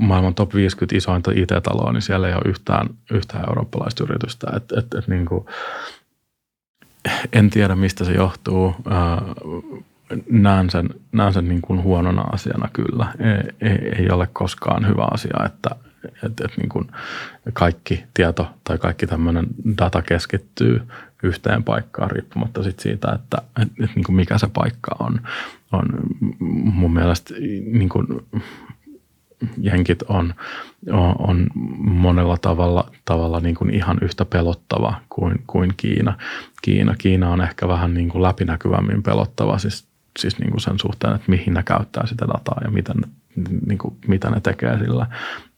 maailman top 50 isointa IT-taloa, niin siellä ei ole yhtään eurooppalaista yritystä. Että niin kuin en tiedä, mistä se johtuu. Näen sen niin kuin huonona asiana kyllä. Ei ole koskaan hyvä asia, että niin kuin kaikki tieto tai kaikki tämmöinen data keskittyy yhteen paikkaan riippumatta siitä, että niin kuin mikä se paikka on. Mun mielestä niin kuin jenkit on monella tavalla niin kuin ihan yhtä pelottava kuin Kiina. Kiina on ehkä vähän niin kuin läpinäkyvämmin pelottava siis niin kuin sen suhteen, että mihin ne käyttää sitä dataa ja mitä ne tekee sillä.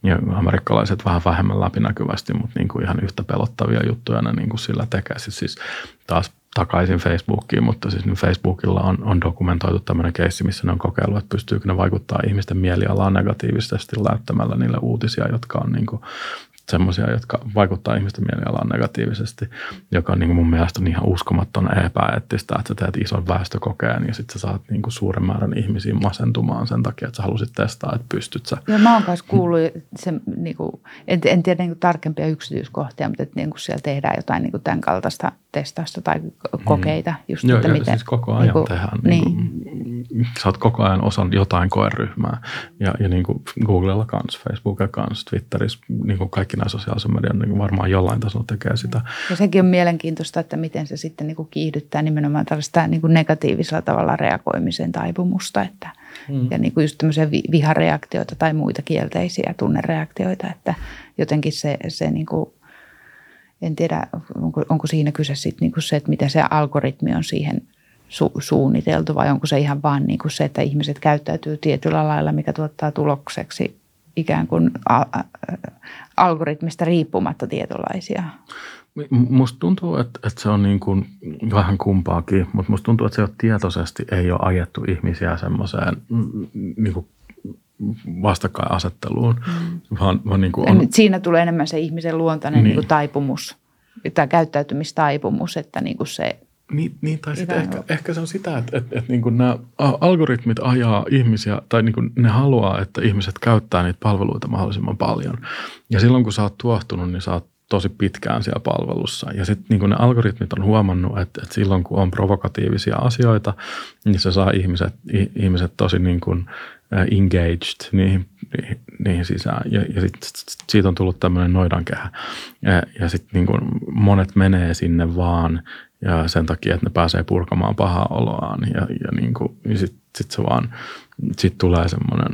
Ja amerikkalaiset vähän vähemmän läpinäkyvästi, mutta niin kuin ihan yhtä pelottavia juttuja ne niin kuin sillä tekee. Siis taas takaisin Facebookiin, mutta siis niin Facebookilla on dokumentoitu tämmöinen keissi, missä ne on kokeillut, että pystyykö ne vaikuttaa ihmisten mielialaan negatiivisesti läyttämällä niille uutisia, jotka on niin kuin semmoisia, jotka vaikuttaa ihmisten mielialaan negatiivisesti, joka on niin kuin mun mielestä on ihan uskomaton epäeettistä, että sä teet ison väestökokeen ja sit sä saat niin kuin suuren määrän ihmisiä masentumaan sen takia, että sä halusit testaa, että pystyt sä. Joo, mä oon kanssa kuullut, niin kuin, en tiedä niin kuin tarkempia yksityiskohtia, mutta että niin kuin siellä tehdään jotain niin kuin tämän kaltaista testausta tai kokeita. Just, joo, että miten, siis koko ajan niin kuin, tehdään. Niin kuin, sä oot koko ajan osan jotain koeryhmää ja niin kuin Googlella kanssa, Facebookilla kanssa, Twitterissä, niin kuin kaikki nämä sosiaalisen median niin varmaan jollain tasolla tekee sitä. Ja sekin on mielenkiintoista, että miten se sitten niin kuin kiihdyttää nimenomaan tällaista niin kuin negatiivisella tavalla reagoimisen taipumusta. Että, ja niin kuin just tämmöisiä vihareaktioita tai muita kielteisiä tunnereaktioita, että jotenkin se niin kuin, en tiedä, onko siinä kyse sitten niinku se, että miten se algoritmi on siihen suunniteltu vai onko se ihan vaan niinku se, että ihmiset käyttäytyy tietyllä lailla, mikä tuottaa tulokseksi ikään kuin algoritmista riippumatta tietynlaisia Musta tuntuu, että se on niin kuin vähän kumpaakin, mutta musta tuntuu, että se ei ole tietoisesti, ei ole ajettu ihmisiä semmoiseen niin kuin vastakkainasetteluun. Vaan niin kuin on... Siinä tulee enemmän se ihmisen luontainen niin kuin taipumus tai käyttäytymistaipumus, että niin kuin se... Niin, tai sitten ehkä se on sitä, että niin kuin nämä algoritmit ajaa ihmisiä, tai niin kuin ne haluaa, että ihmiset käyttää niitä palveluita mahdollisimman paljon. Ja silloin, kun sä oot tuohtunut, niin sä oot tosi pitkään siellä palvelussa. Ja sitten niin kuin ne algoritmit on huomannut, että silloin, kun on provokatiivisia asioita, niin se saa ihmiset tosi niin kuin engaged niihin sisään. Ja sitten siitä on tullut tämmöinen noidankehä. Ja sitten niin kuin monet menee sinne vaan... Ja sen takia, että ne pääsee purkamaan pahaa oloaan ja niin kuin, niin sit se vaan, sit tulee semmoinen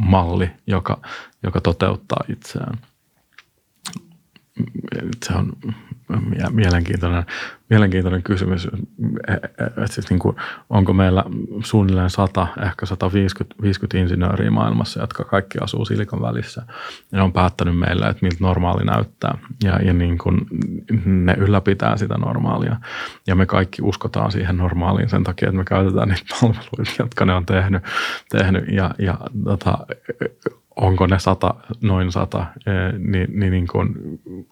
malli, joka toteuttaa itseään. Se on mielenkiintoinen kysymys, että siis niin kuin, onko meillä suunnilleen 100, ehkä 150 insinööriä maailmassa, jotka kaikki asuu Silikon välissä. Ja ne on päättänyt meille, että miltä normaali näyttää ja niin kuin, ne ylläpitää sitä normaalia. Ja me kaikki uskotaan siihen normaaliin sen takia, että me käytetään niitä palveluita, jotka ne on tehnyt ja onko ne noin 100, niin kuin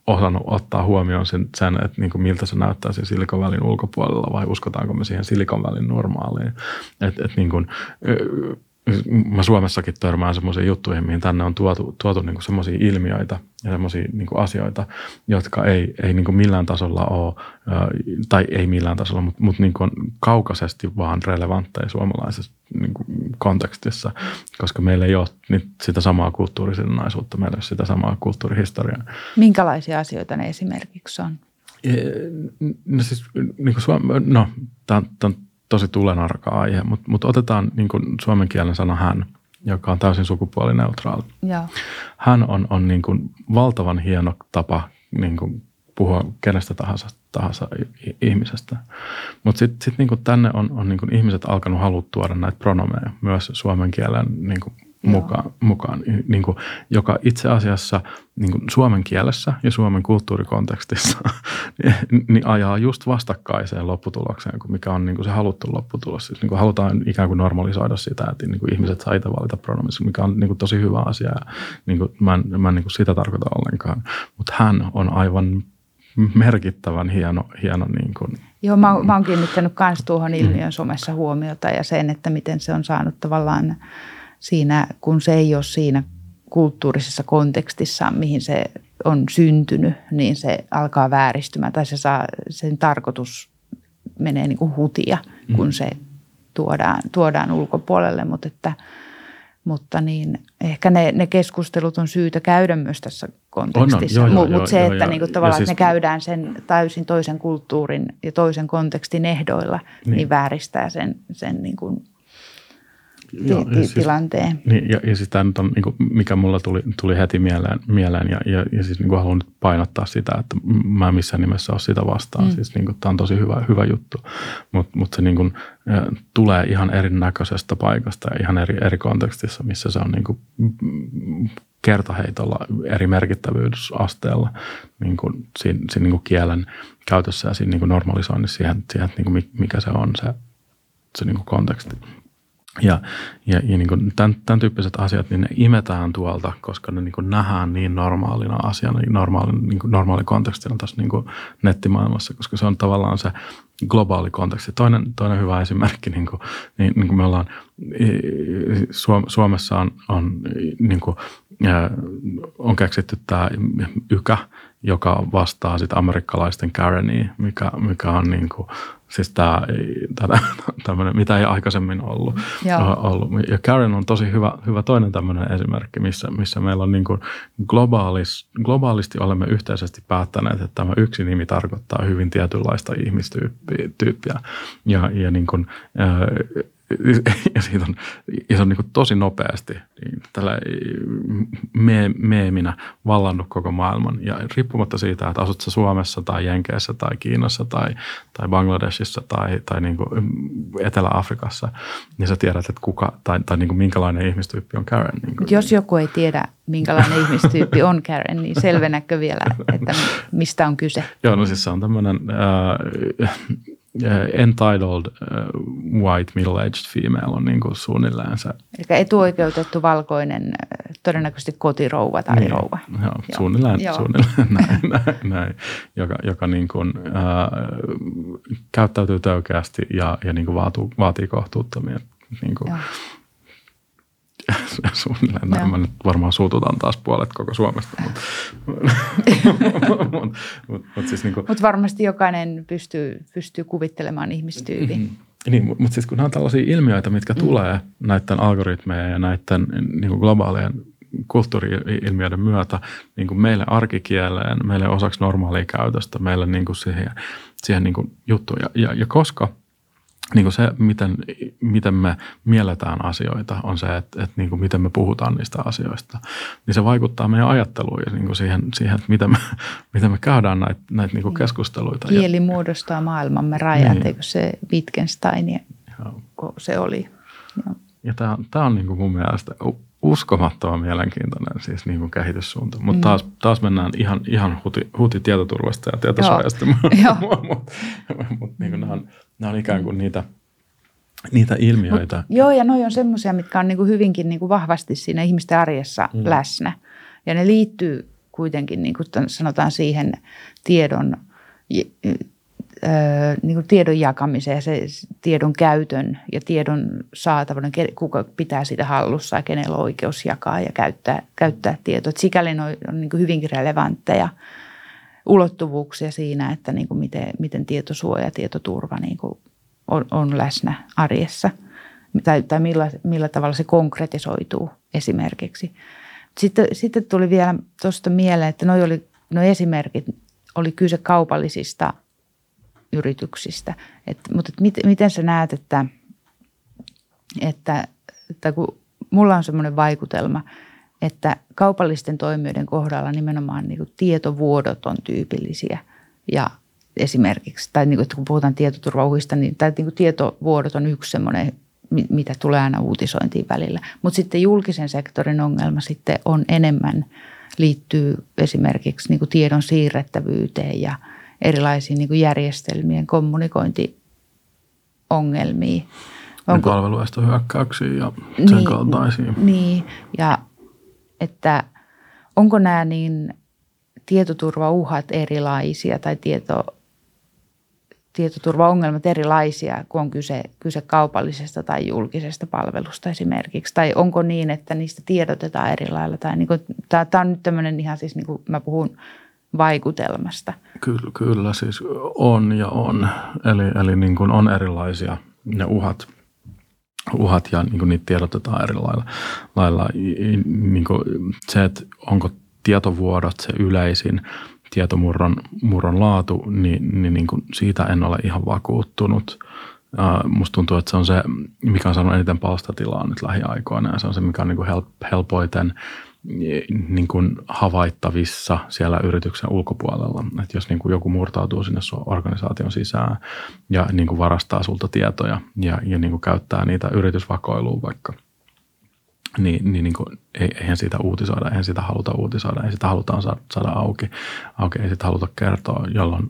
osannut ottaa huomioon sen, että niin kuin miltä se näyttää sen Silikon välin ulkopuolella vai uskotaanko me siihen Silikon välin normaaliin. Et niin kuin, mä Suomessakin törmään semmoisiin juttuihin, mihin tänne on tuotu niin kuin semmoisia ilmiöitä ja semmoisia niin kuin asioita, jotka ei niin kuin millään tasolla ole, tai ei millään tasolla, mutta niin kuin kaukaisesti vaan relevantteja suomalaisessa niin kuin kontekstissa, koska meillä ei ole sitä samaa kulttuurisidonnaisuutta, meillä ei ole sitä samaa kulttuurihistoriaa. Minkälaisia asioita ne esimerkiksi on? No siis, niin kuin tämä on tosi tulenarka aihe, mutta otetaan niin kuin suomen kielen sana hän, joka on täysin sukupuolineutraali. Joo. Hän on niin kuin valtavan hieno tapa niin kuin puhua kenestä tahansa ihmisestä. Mutta sitten niin kuin tänne on niin kuin ihmiset alkanut halua tuoda näitä pronomeja myös suomen kielen niin kuin mukaan niin kuin, joka itse asiassa niin kuin suomen kielessä ja Suomen kulttuurikontekstissa niin ajaa just vastakkaiseen lopputulokseen, mikä on niin kuin se haluttu lopputulos. Siis niin kuin halutaan ikään kuin normalisoida sitä, että niin kuin ihmiset saa itse valita pronomissa, mikä on niin kuin tosi hyvä asia. Niin kuin, mä en niin kuin sitä tarkoita ollenkaan, mutta hän on aivan merkittävän hieno niin kuin. Joo, mä oon kiinnittänyt myös tuohon ilmiön somessa huomiota ja sen, että miten se on saanut tavallaan siinä, kun se ei ole siinä kulttuurisessa kontekstissa, mihin se on syntynyt, niin se alkaa vääristymään tai se saa, sen tarkoitus menee niin kuin hutia, kun se tuodaan ulkopuolelle. Mutta niin, ehkä ne keskustelut on syytä käydä myös tässä kontekstissa, mutta se, että niinku tavallaan siis, ne käydään sen täysin toisen kulttuurin ja toisen kontekstin ehdoilla, niin vääristää sen niin kuin tilanteen. Niin, ja siis tämä nyt on, niin kuin, mikä mulla tuli heti mieleen ja siis niin kuin haluan nyt painottaa sitä, että mä en missään nimessä ole sitä vastaan. Siis niin kuin, tämä on tosi hyvä juttu, mutta se niin kuin, tulee ihan erinäköisestä paikasta ja ihan eri kontekstissa, missä se on niin kuin, kertaheitolla eri merkittävyysasteella niin kuin, siinä niin kuin kielen käytössä ja siinä niin kuin normalisoinnissa siihen niin kuin, mikä se on se niin kuin konteksti. Ja niin kuin tämän tyyppiset asiat, niin ne imetään tuolta, koska ne niin kuin nähdään niin normaalina asiana, normaali kontekstina tässä niin kuin nettimaailmassa, koska se on tavallaan se globaali konteksti. Toinen hyvä esimerkki, niin kuin me ollaan, Suomessa on, niin kuin, on keksitty tämä ykä, joka vastaa sit amerikkalaisten Karenia, mikä on niin kuin, siis tämmöinen, mitä ei aikaisemmin ollut. Ja Karen on tosi hyvä toinen tämmöinen esimerkki, missä meillä on niin kuin globaalisti olemme yhteisesti päättäneet, että tämä yksi nimi tarkoittaa hyvin tietynlaista ihmistyyppiä. Ja niin kuin, Ja se on niin kuin tosi nopeasti niin tällä meeminä vallannut koko maailman. Ja riippumatta siitä, että asut sä Suomessa tai Jenkeissä tai Kiinassa tai Bangladeshissa tai niin kuin Etelä-Afrikassa, niin sä tiedät, että kuka tai niin kuin minkälainen ihmistyyppi on Karen. Niin kuin. Jos joku ei tiedä, minkälainen ihmistyyppi on Karen, niin selvennäkö vielä, että mistä on kyse? Joo, no siis se on tämmöinen... Entitled white middle-aged female on niin kuin suunnilleen se. Eli etuoikeutettu valkoinen, todennäköisesti kotirouva tai niin, rouva. Joo, suunnilleen näin, joka niin kuin, käyttäytyy töykeästi ja niin kuin vaatii kohtuuttomia. Niin kuin, suunnilleen näin. Mä nyt varmaan suututan taas puolet koko Suomesta. Mutta siis niin kuin... Mut varmasti jokainen pystyy kuvittelemaan ihmistyyliä. Mm-hmm. Niin, mutta siis kun nämä on tällaisia ilmiöitä, mitkä tulee näiden algoritmejen ja näiden niin kuin globaalien kulttuuri-ilmiöiden myötä niin kuin meille arkikieleen, meille osaksi normaalia käytöstä, meille niin kuin siihen niin kuin juttuun. Ja koska... Niin kuin se, miten me mielletään asioita, on se, että niin kuin miten me puhutaan niistä asioista. Niin se vaikuttaa meidän ajatteluun ja niin kuin siihen, että miten me käydään näitä niin kuin keskusteluita. Kieli muodostaa maailmamme rajat, niin. Eikö se Wittgensteinia se oli? Joo. Ja tämä on niin kuin mun mielestä uskomattoman mielenkiintoinen siis niin kuin kehityssuunta. Mutta taas mennään ihan huti tietoturvasta ja tietosuojasta. Mutta niin kuin nämä on ikään kuin niitä ilmiöitä. Joo, ja noi on semmoisia, mitkä on niinku hyvinkin niinku vahvasti siinä ihmisten arjessa läsnä. Ja ne liittyy kuitenkin, niinku sanotaan, siihen tiedon jakamiseen ja se tiedon käytön ja tiedon saatavuuden, kuka pitää sitä hallussa ja kenellä on oikeus jakaa ja käyttää tietoa. Et sikäli ne on niinku hyvinkin relevantteja ulottuvuuksia siinä, että niin kuin miten tietosuoja ja tietoturva niin kuin on läsnä arjessa tai millä tavalla se konkretisoituu esimerkiksi. Sitten tuli vielä tuosta mieleen, että nuo esimerkit oli kyse kaupallisista yrityksistä. Miten sä näet, että kun mulla on semmoinen vaikutelma, että kaupallisten toimijoiden kohdalla nimenomaan niin kuin tietovuodot on tyypillisiä ja esimerkiksi, tai niin kuin, että kun puhutaan tietoturvauhista, niin, tai niin kuin tietovuodot on yksi semmoinen, mitä tulee aina uutisointiin välillä. Mutta sitten julkisen sektorin ongelma sitten on enemmän, liittyy esimerkiksi niin kuin tiedon siirrettävyyteen ja erilaisiin niin kuin järjestelmien kommunikointiongelmiin. Onko... Palveluista hyökkäyksiin ja sen kaltaisiin. Niin, ja... Että onko nämä niin tietoturvauhat erilaisia tai tietoturvaongelmat erilaisia, kun on kyse kaupallisesta tai julkisesta palvelusta esimerkiksi? Tai onko niin, että niistä tiedotetaan eri lailla? Tai niin kuin, tämä on nyt tämmöinen ihan siis, niin kuin mä puhun vaikutelmasta. Kyllä siis on ja on. Eli niin kuin on erilaisia ne uhat ja niin kuin niitä tiedotetaan eri lailla. Niin kuin se, että onko tietovuodot se yleisin tietomurron laatu, niin kuin siitä en ole ihan vakuuttunut. Musta tuntuu, että se on se, mikä on saanut eniten palstatilaa nyt lähiaikoina, ja se on se, mikä on niin kuin helpoiten niin kuin havaittavissa siellä yrityksen ulkopuolella. Että jos niin kuin joku murtautuu sinne sun organisaation sisään ja niin kuin varastaa sulta tietoja ja niin kuin käyttää niitä yritysvakoiluun vaikka, niin kuin, eihän siitä uutisoida, eihän sitä haluta uutisoida, ei sitä halutaan saada auki, ei sitä haluta kertoa,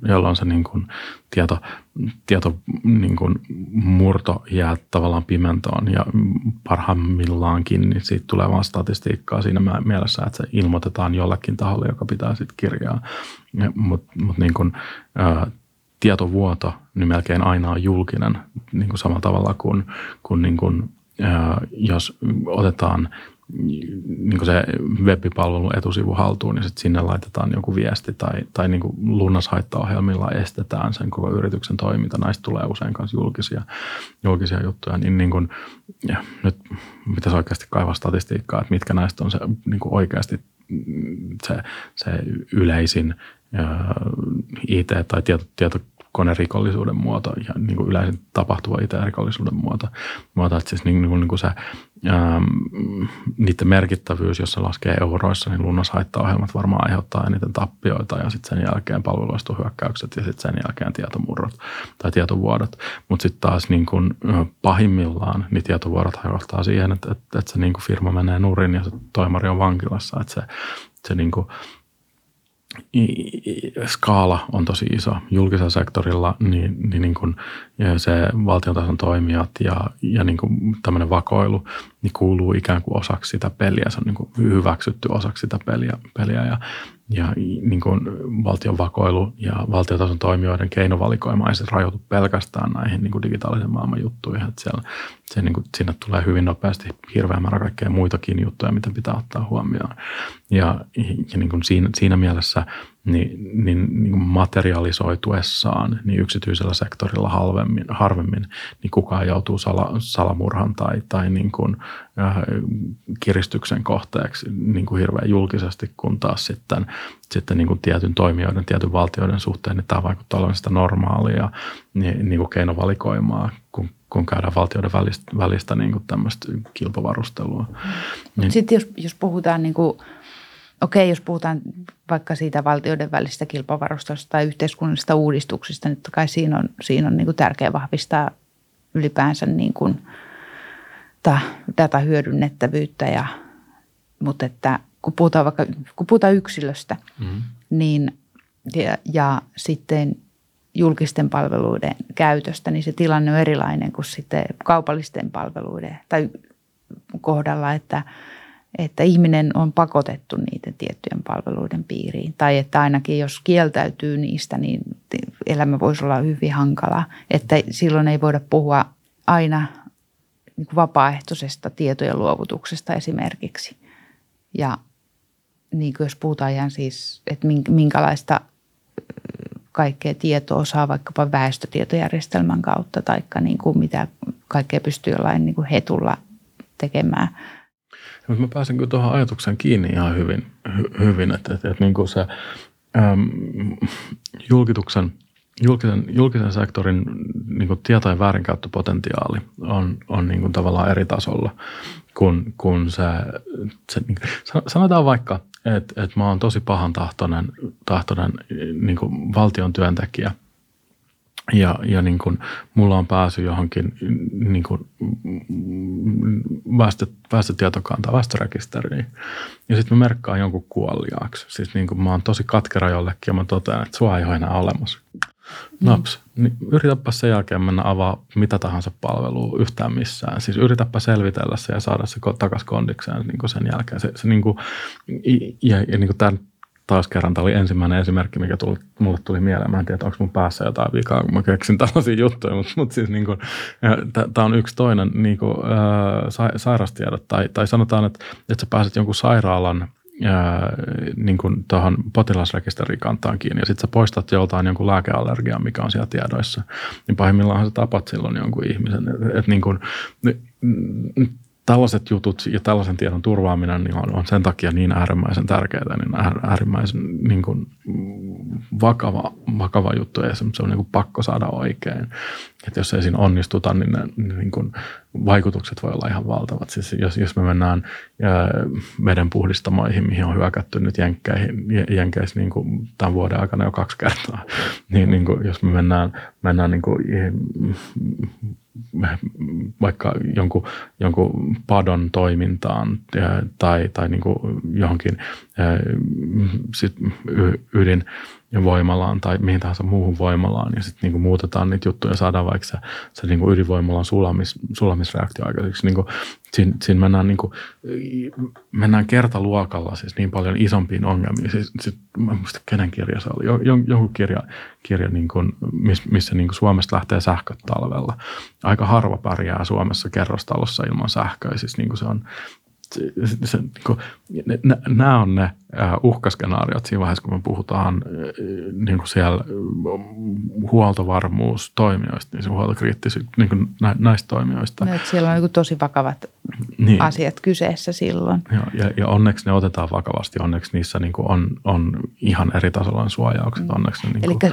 jolloin se niin kuin tieto niin kuin murto jää tavallaan pimentoon ja parhaimmillaankin niin siitä tulee vaan statistiikkaa siinä mielessä, että se ilmoitetaan jollekin taholle, joka pitää sitten kirjaa, mut niin kuin, tietovuoto niin melkein aina on julkinen niin kuin samalla tavalla kuin niin kuin jos otetaan niin se web-palvelun etusivu haltuun, niin sitten sinne laitetaan joku viesti tai niin lunnashaittaohjelmilla estetään sen koko yrityksen toiminta. Näistä tulee usein myös julkisia juttuja. Niin kuin, nyt pitäisi oikeasti kaivaa statistiikkaa, että mitkä näistä on se, niin oikeasti se yleisin IT- tai tieto konerikollisuuden muoto ja niin kuin yleisen tapahtuva itärikollisuuden muoto. Että siis niin kuin se, niiden merkittävyys, jos se laskee euroissa, niin lunnashaittaohjelmat varmaan aiheuttaa eniten tappioita ja sitten sen jälkeen palveluistuhyökkäykset ja sitten sen jälkeen tietomurrot tai tietovuodot. Mutta sitten taas niin kuin pahimmillaan niin tietovuorothan johtaa siihen, että se niin kuin firma menee nurin ja se toimari on vankilassa, että se niin kuin skaala on tosi iso. Julkisella sektorilla niin kuin se valtiontason toimijat ja niin kuin tämmöinen vakoilu niin kuuluu ikään kuin osaksi sitä peliä. Se on niin kuin hyväksytty osaksi sitä peliä ja niin kuin valtion vakoilu ja valtiontason toimijoiden keinovalikoima ei se rajoitu pelkästään näihin niin kuin digitaalisen maailman juttuihin. Että siellä se niin kuin, sinne tulee hyvin nopeasti hirveä määrä kaikkea muitakin juttuja, mitä pitää ottaa huomioon. Ja niin kuin siinä mielessä niin materialisoituessaan niin yksityisellä sektorilla harvemmin niin kukaan joutuu salamurhan tai niin kuin, kiristyksen kohteeksi niin kuin hirveän julkisesti, kun taas sitten niin kuin tietyn toimijoiden, tietyn valtioiden suhteen, niin tämä vaikuttaa olevan sitä normaalia niin kuin keinovalikoimaa, kun käydään valtioiden välistä niin kuin tämmöistä kilpavarustelua. Niin. Sitten jos puhutaan niin kuin jos puhutaan vaikka siitä valtioiden välistä kilpavarustelusta tai yhteiskunnallisista uudistuksista, niin totta kai siinä on niin kuin tärkeää vahvistaa ylipäänsä niin kuin datan hyödynnettävyyttä. Mutta että kun puhutaan yksilöstä, niin, ja sitten julkisten palveluiden käytöstä, niin se tilanne on erilainen kuin sitten kaupallisten palveluiden tai kohdalla, että ihminen on pakotettu niiden tiettyjen palveluiden piiriin. Tai että ainakin jos kieltäytyy niistä, niin elämä voisi olla hyvin hankalaa. Että silloin ei voida puhua aina niin kuin vapaaehtoisesta tietojen luovutuksesta esimerkiksi. Ja niin kuin jos puhutaan ihan siis, että minkälaista kaikkea tietoa saa vaikkapa väestötietojärjestelmän kautta, taikka niin kuin mitä kaikkea pystyy jollain niin kuin hetulla tekemään. Mutta mä pääsen kyllä tuohon ajatukseen kiinni ihan hyvin, että niin kuin se julkisen sektorin niin kuin tietojen väärinkäyttöpotentiaali on niin kuin tavallaan eri tasolla kuin se niin kuin, sanotaan vaikka, että mä oon tosi pahantahtoinen niin kuin valtion työntekijä. Ja niin kuin mulla on pääsy johonkin niin kuin väestötietokantaan, väestörekisteriin. Ja sitten mä merkkaan jonkun kuoliaaksi. Siis niin kuin mä oon tosi katkera jollekin ja mä totean, että sua ei ole enää olemassa. Naps. Niin yritäpä sen jälkeen mennä avaa mitä tahansa palvelua yhtään missään. Siis yritäpä selvitellä se ja saada se takaisin kondikseen niin kuin sen jälkeen. Se niin kuin, ja niin kuin tämän taas kerran. Tämä oli ensimmäinen esimerkki, mikä mulle tuli mieleen. Mä en tiedä, onko mun päässä jotain vikaa, kun mä keksin tällaisia juttuja, mutta siis niin kuin, tämä on yksi toinen niin kuin, sairastiedot. Tai sanotaan, että sä pääset jonkun sairaalan niin kuin tuohon potilasrekisterikantaan kiinni ja sitten sä poistat joltain jonkun lääkeallergian, mikä on siellä tiedoissa. Niin pahimmillaan sä tapat silloin jonkun ihmisen. Että niin kuin tällaiset jutut ja tällaisen tiedon turvaaminen niin on sen takia niin äärimmäisen tärkeää, niin äärimmäisen niin kuin vakava juttu ja se on niin kuin pakko saada oikein. Että jos ei siinä onnistuta, niin ne niin kuin vaikutukset voi olla ihan valtavat. Siis jos me mennään vedenpuhdistamoihin, mihin on hyökätty nyt Jenkeissä niin kuin tämän vuoden aikana jo 2 kertaa, niin kuin jos me mennään niin kuin vaikka jonkun padon toimintaan tai niin kuin johonkin ydinvoimalaan tai mihin tahansa muuhun voimalaan ja sitten niin kuin muutetaan niitä juttuja ja saadaan vaikka se niin kuin ydinvoimalan sulamisreaktio aikaiseksi. Niin kuin siinä mennään kertaluokalla siis niin paljon isompiin ongelmiin. Siis, mä en muista, kenen kirja se oli. Joku kirja niin kuin, missä niin kuin Suomesta lähtee sähköt talvella. Aika harva pärjää Suomessa kerrostalossa ilman sähköä. Siis niin kuin se on, nämä on ne uhkaskenaariot siinä vaiheessa, kun me puhutaan niin kuin siellä huoltovarmuustoimijoista, niin se huoltokriittisyyttä, niin kuin näistä toimijoista. No, siellä on niin kuin tosi vakavat niin. asiat kyseessä silloin. Joo, ja onneksi ne otetaan vakavasti, onneksi niissä niin kuin on ihan eri tasolla suojaukset. Onneksi ne, niin kuin,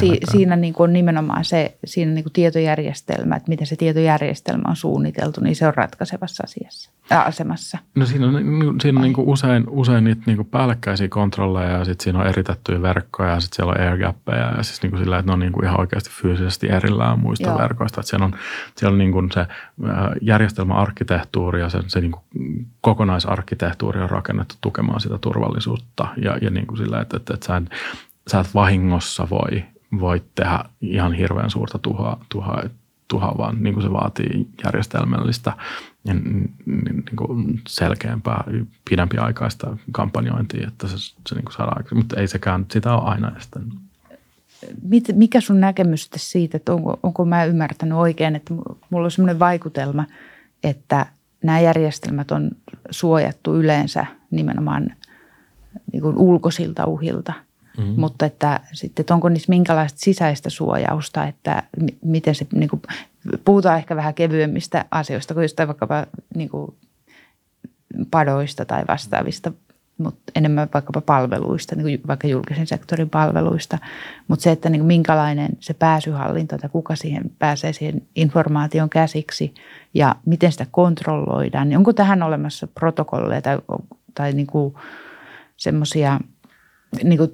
eli siinä niin kuin on nimenomaan se siinä niin kuin tietojärjestelmä, että miten se tietojärjestelmä on suunniteltu, niin se on ratkaisevassa asiassa, asemassa. No siinä on niin kuin usein niitä niin kuin päällekkäisiä kontrolleja ja sitten siinä on eritettyjä verkkoja ja sitten siellä on airgappeja ja siis niin kuin sillä, että ne on niin kuin ihan oikeasti fyysisesti erillään muista Joo. verkoista. Että siellä on niin kuin se järjestelmäarkkitehtuuri ja se niin kuin kokonaisarkkitehtuuri on rakennettu tukemaan sitä turvallisuutta ja niin kuin sillä, että sä et vahingossa voi tehdä ihan hirveän suurta tuhoa, vaan niin kuin se vaatii järjestelmällistä ja niin kuin selkeämpää, pidempiaikaista kampanjointia, että se niin kuin saadaan. Mutta ei sekään sitä ole aina. Mikä sun näkemys siitä, että onko mä ymmärtänyt oikein, että mulla on sellainen vaikutelma, että nämä järjestelmät on suojattu yleensä nimenomaan niin kuin ulkoisilta uhilta. Mm-hmm. Mutta että sitten, että onko niissä minkälaista sisäistä suojausta, että miten se, niin kuin, puhutaan ehkä vähän kevyemmistä asioista kuin jostain vaikkapa niin kuin padoista tai vastaavista, mutta enemmän vaikkapa palveluista, niin kuin vaikka julkisen sektorin palveluista. Mutta se, että niin kuin minkälainen se pääsyhallinta tai kuka siihen pääsee siihen informaation käsiksi ja miten sitä kontrolloidaan, niin onko tähän olemassa protokolleja tai niin kuin semmoisia... Niin kuin,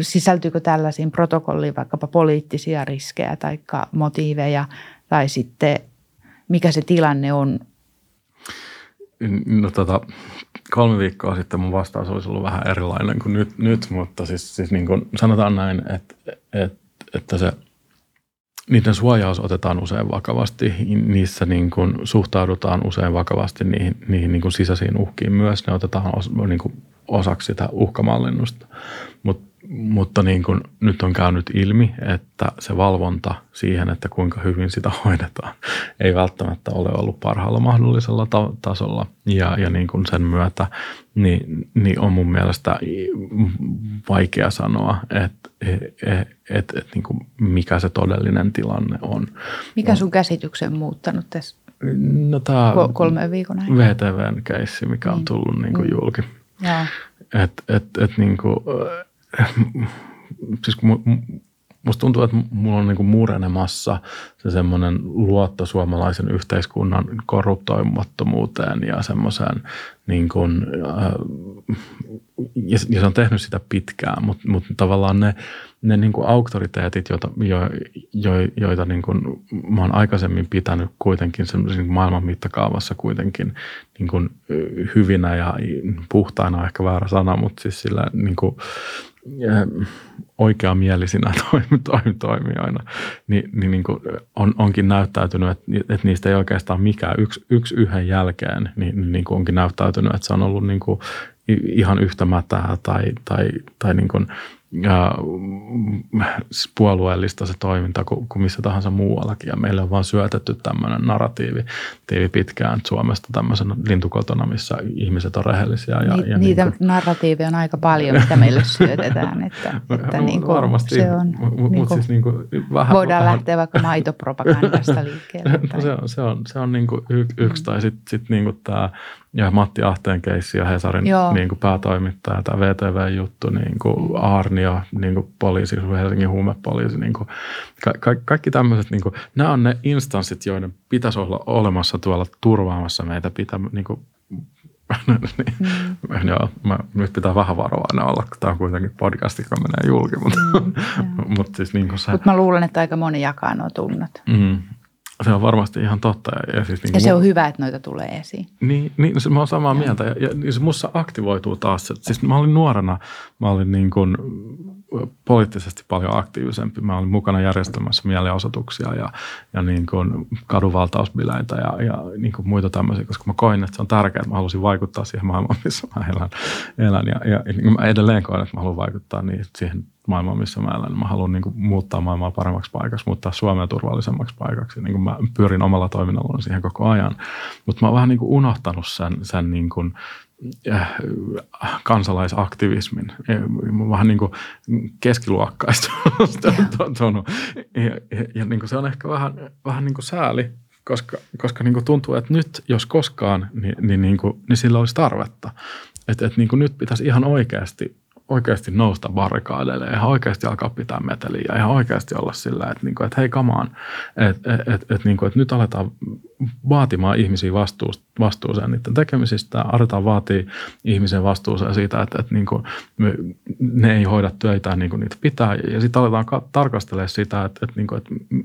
sisältyykö tällaisiin protokolliin vaikkapa poliittisia riskejä tai motiiveja tai sitten mikä se tilanne on? No 3 viikkoa sitten mun vastaus olisi ollut vähän erilainen kuin nyt mutta siis niin kuin sanotaan näin, että se niiden suojaus otetaan usein vakavasti, niissä niin kuin suhtaudutaan usein vakavasti niihin niin kuin sisäisiin uhkiin myös, ne otetaan niin kuin osaksi sitä uhkamallinnusta. Mutta niin kuin nyt on käynyt ilmi, että se valvonta siihen, että kuinka hyvin sitä hoidetaan, ei välttämättä ole ollut parhaalla mahdollisella tasolla. Ja niin kuin sen myötä niin on mun mielestä vaikea sanoa, että niin kuin mikä se todellinen tilanne on. Mikä sun käsityksen muuttanut tässä 3 viikon aikana? VTVn keissi, mikä on tullut niin kuin julki. Niinku, siis musta tuntuu, että mulla on niinku murenemassa se semmoinen luotto suomalaisen yhteiskunnan korruptoimattomuuteen ja semmoiseen niinku, ja se on tehnyt sitä pitkään, mutta tavallaan ne niinku auktoriteetit, joita niinku mä oon aikaisemmin pitänyt kuitenkin semmoisen maailman mittakaavassa kuitenkin niinku hyvinä ja puhtaina, ehkä väärä sana, mutta siis sillä niinku oikeamielisinä toimijoina, niin onkin näyttäytynyt, että niistä ei oikeastaan mikään yhden jälkeen, niin onkin näyttäytynyt, että se on ollut niin kuin ihan yhtä mätää tai niin kuin, puolueellista se toiminta kuin missä tahansa muuallakin. Ja meillä on vaan syötetty tämmöinen narratiivi pitkään Suomesta tämmöisenä lintukotona, missä ihmiset on rehellisiä. Ja niitä niin kuin... narratiiveja on aika paljon, mitä meille syötetään. Että niin kuin varmasti, se on, niin siis niin kuin vähän, voidaan lähteä vaikka maitopropagandasta liikkeelle. Tai... Se on niin kuin yksi tai sitten niin kuin tämä... Ja Matti Ahteen keissi ja Hesarin niin kuin päätoimittaja, tämä VTV-juttu, niin kuin Arnio, niin kuin poliisi, Helsingin huumepoliisi, niin kuin kaikki tämmöiset, niin kuin, nämä on ne instanssit, joiden pitäisi olla olemassa tuolla turvaamassa meitä, pitää niin kuin, joo, nyt pitää vähän varovainen olla, kun tämä on kuitenkin podcast, joka menee julki, mutta siis niin kuin se. Mutta mä luulen, että aika moni jakaa nuo tunnot. Mm. Se on varmasti ihan totta. Ja, siis niin ja se on hyvä, että noita tulee esiin. Niin mä oon samaa mieltä. Ja se musta aktivoituu taas. Siis mä olin nuorena, niin kuin poliittisesti paljon aktiivisempi. Mä olin mukana järjestämässä mielenosoituksia ja niin kuin kadunvaltausbileitä ja niin kuin muita tämmöisiä, koska mä koin, että se on tärkeää, että mä halusin vaikuttaa siihen maailmaan, missä mä elän. Ja mä edelleen koin, että mä haluan vaikuttaa siihen maailmaa, missä mä elän. Mä haluan niin kuin muuttaa maailmaa paremmaksi paikaksi, muuttaa Suomea turvallisemmaksi paikaksi. Niin kuin mä pyrin omalla toiminnallani siihen koko ajan. Mutta mä oon vähän niin kuin unohtanut sen niin kuin kansalaisaktivismin, vähän niin kuin keskiluokkaista tuntunut. Ja niin kuin se on ehkä vähän niin kuin sääli, koska niin kuin tuntuu, että nyt jos koskaan, niin sillä olisi tarvetta. Että niin kuin nyt pitäisi ihan oikeasti nousta barrikaadeille, ihan oikeasti alkaa pitää meteliä ja ihan oikeasti olla sillä, että, niin kuin, että hei come on, että nyt aletaan vaatimaan ihmisiä vastuuseen niiden tekemisistä, aletaan vaatia ihmisen vastuuseen siitä, että niin kuin, ne ei hoida työitään niin kuin niitä pitää ja sitten aletaan tarkastelemaan sitä, että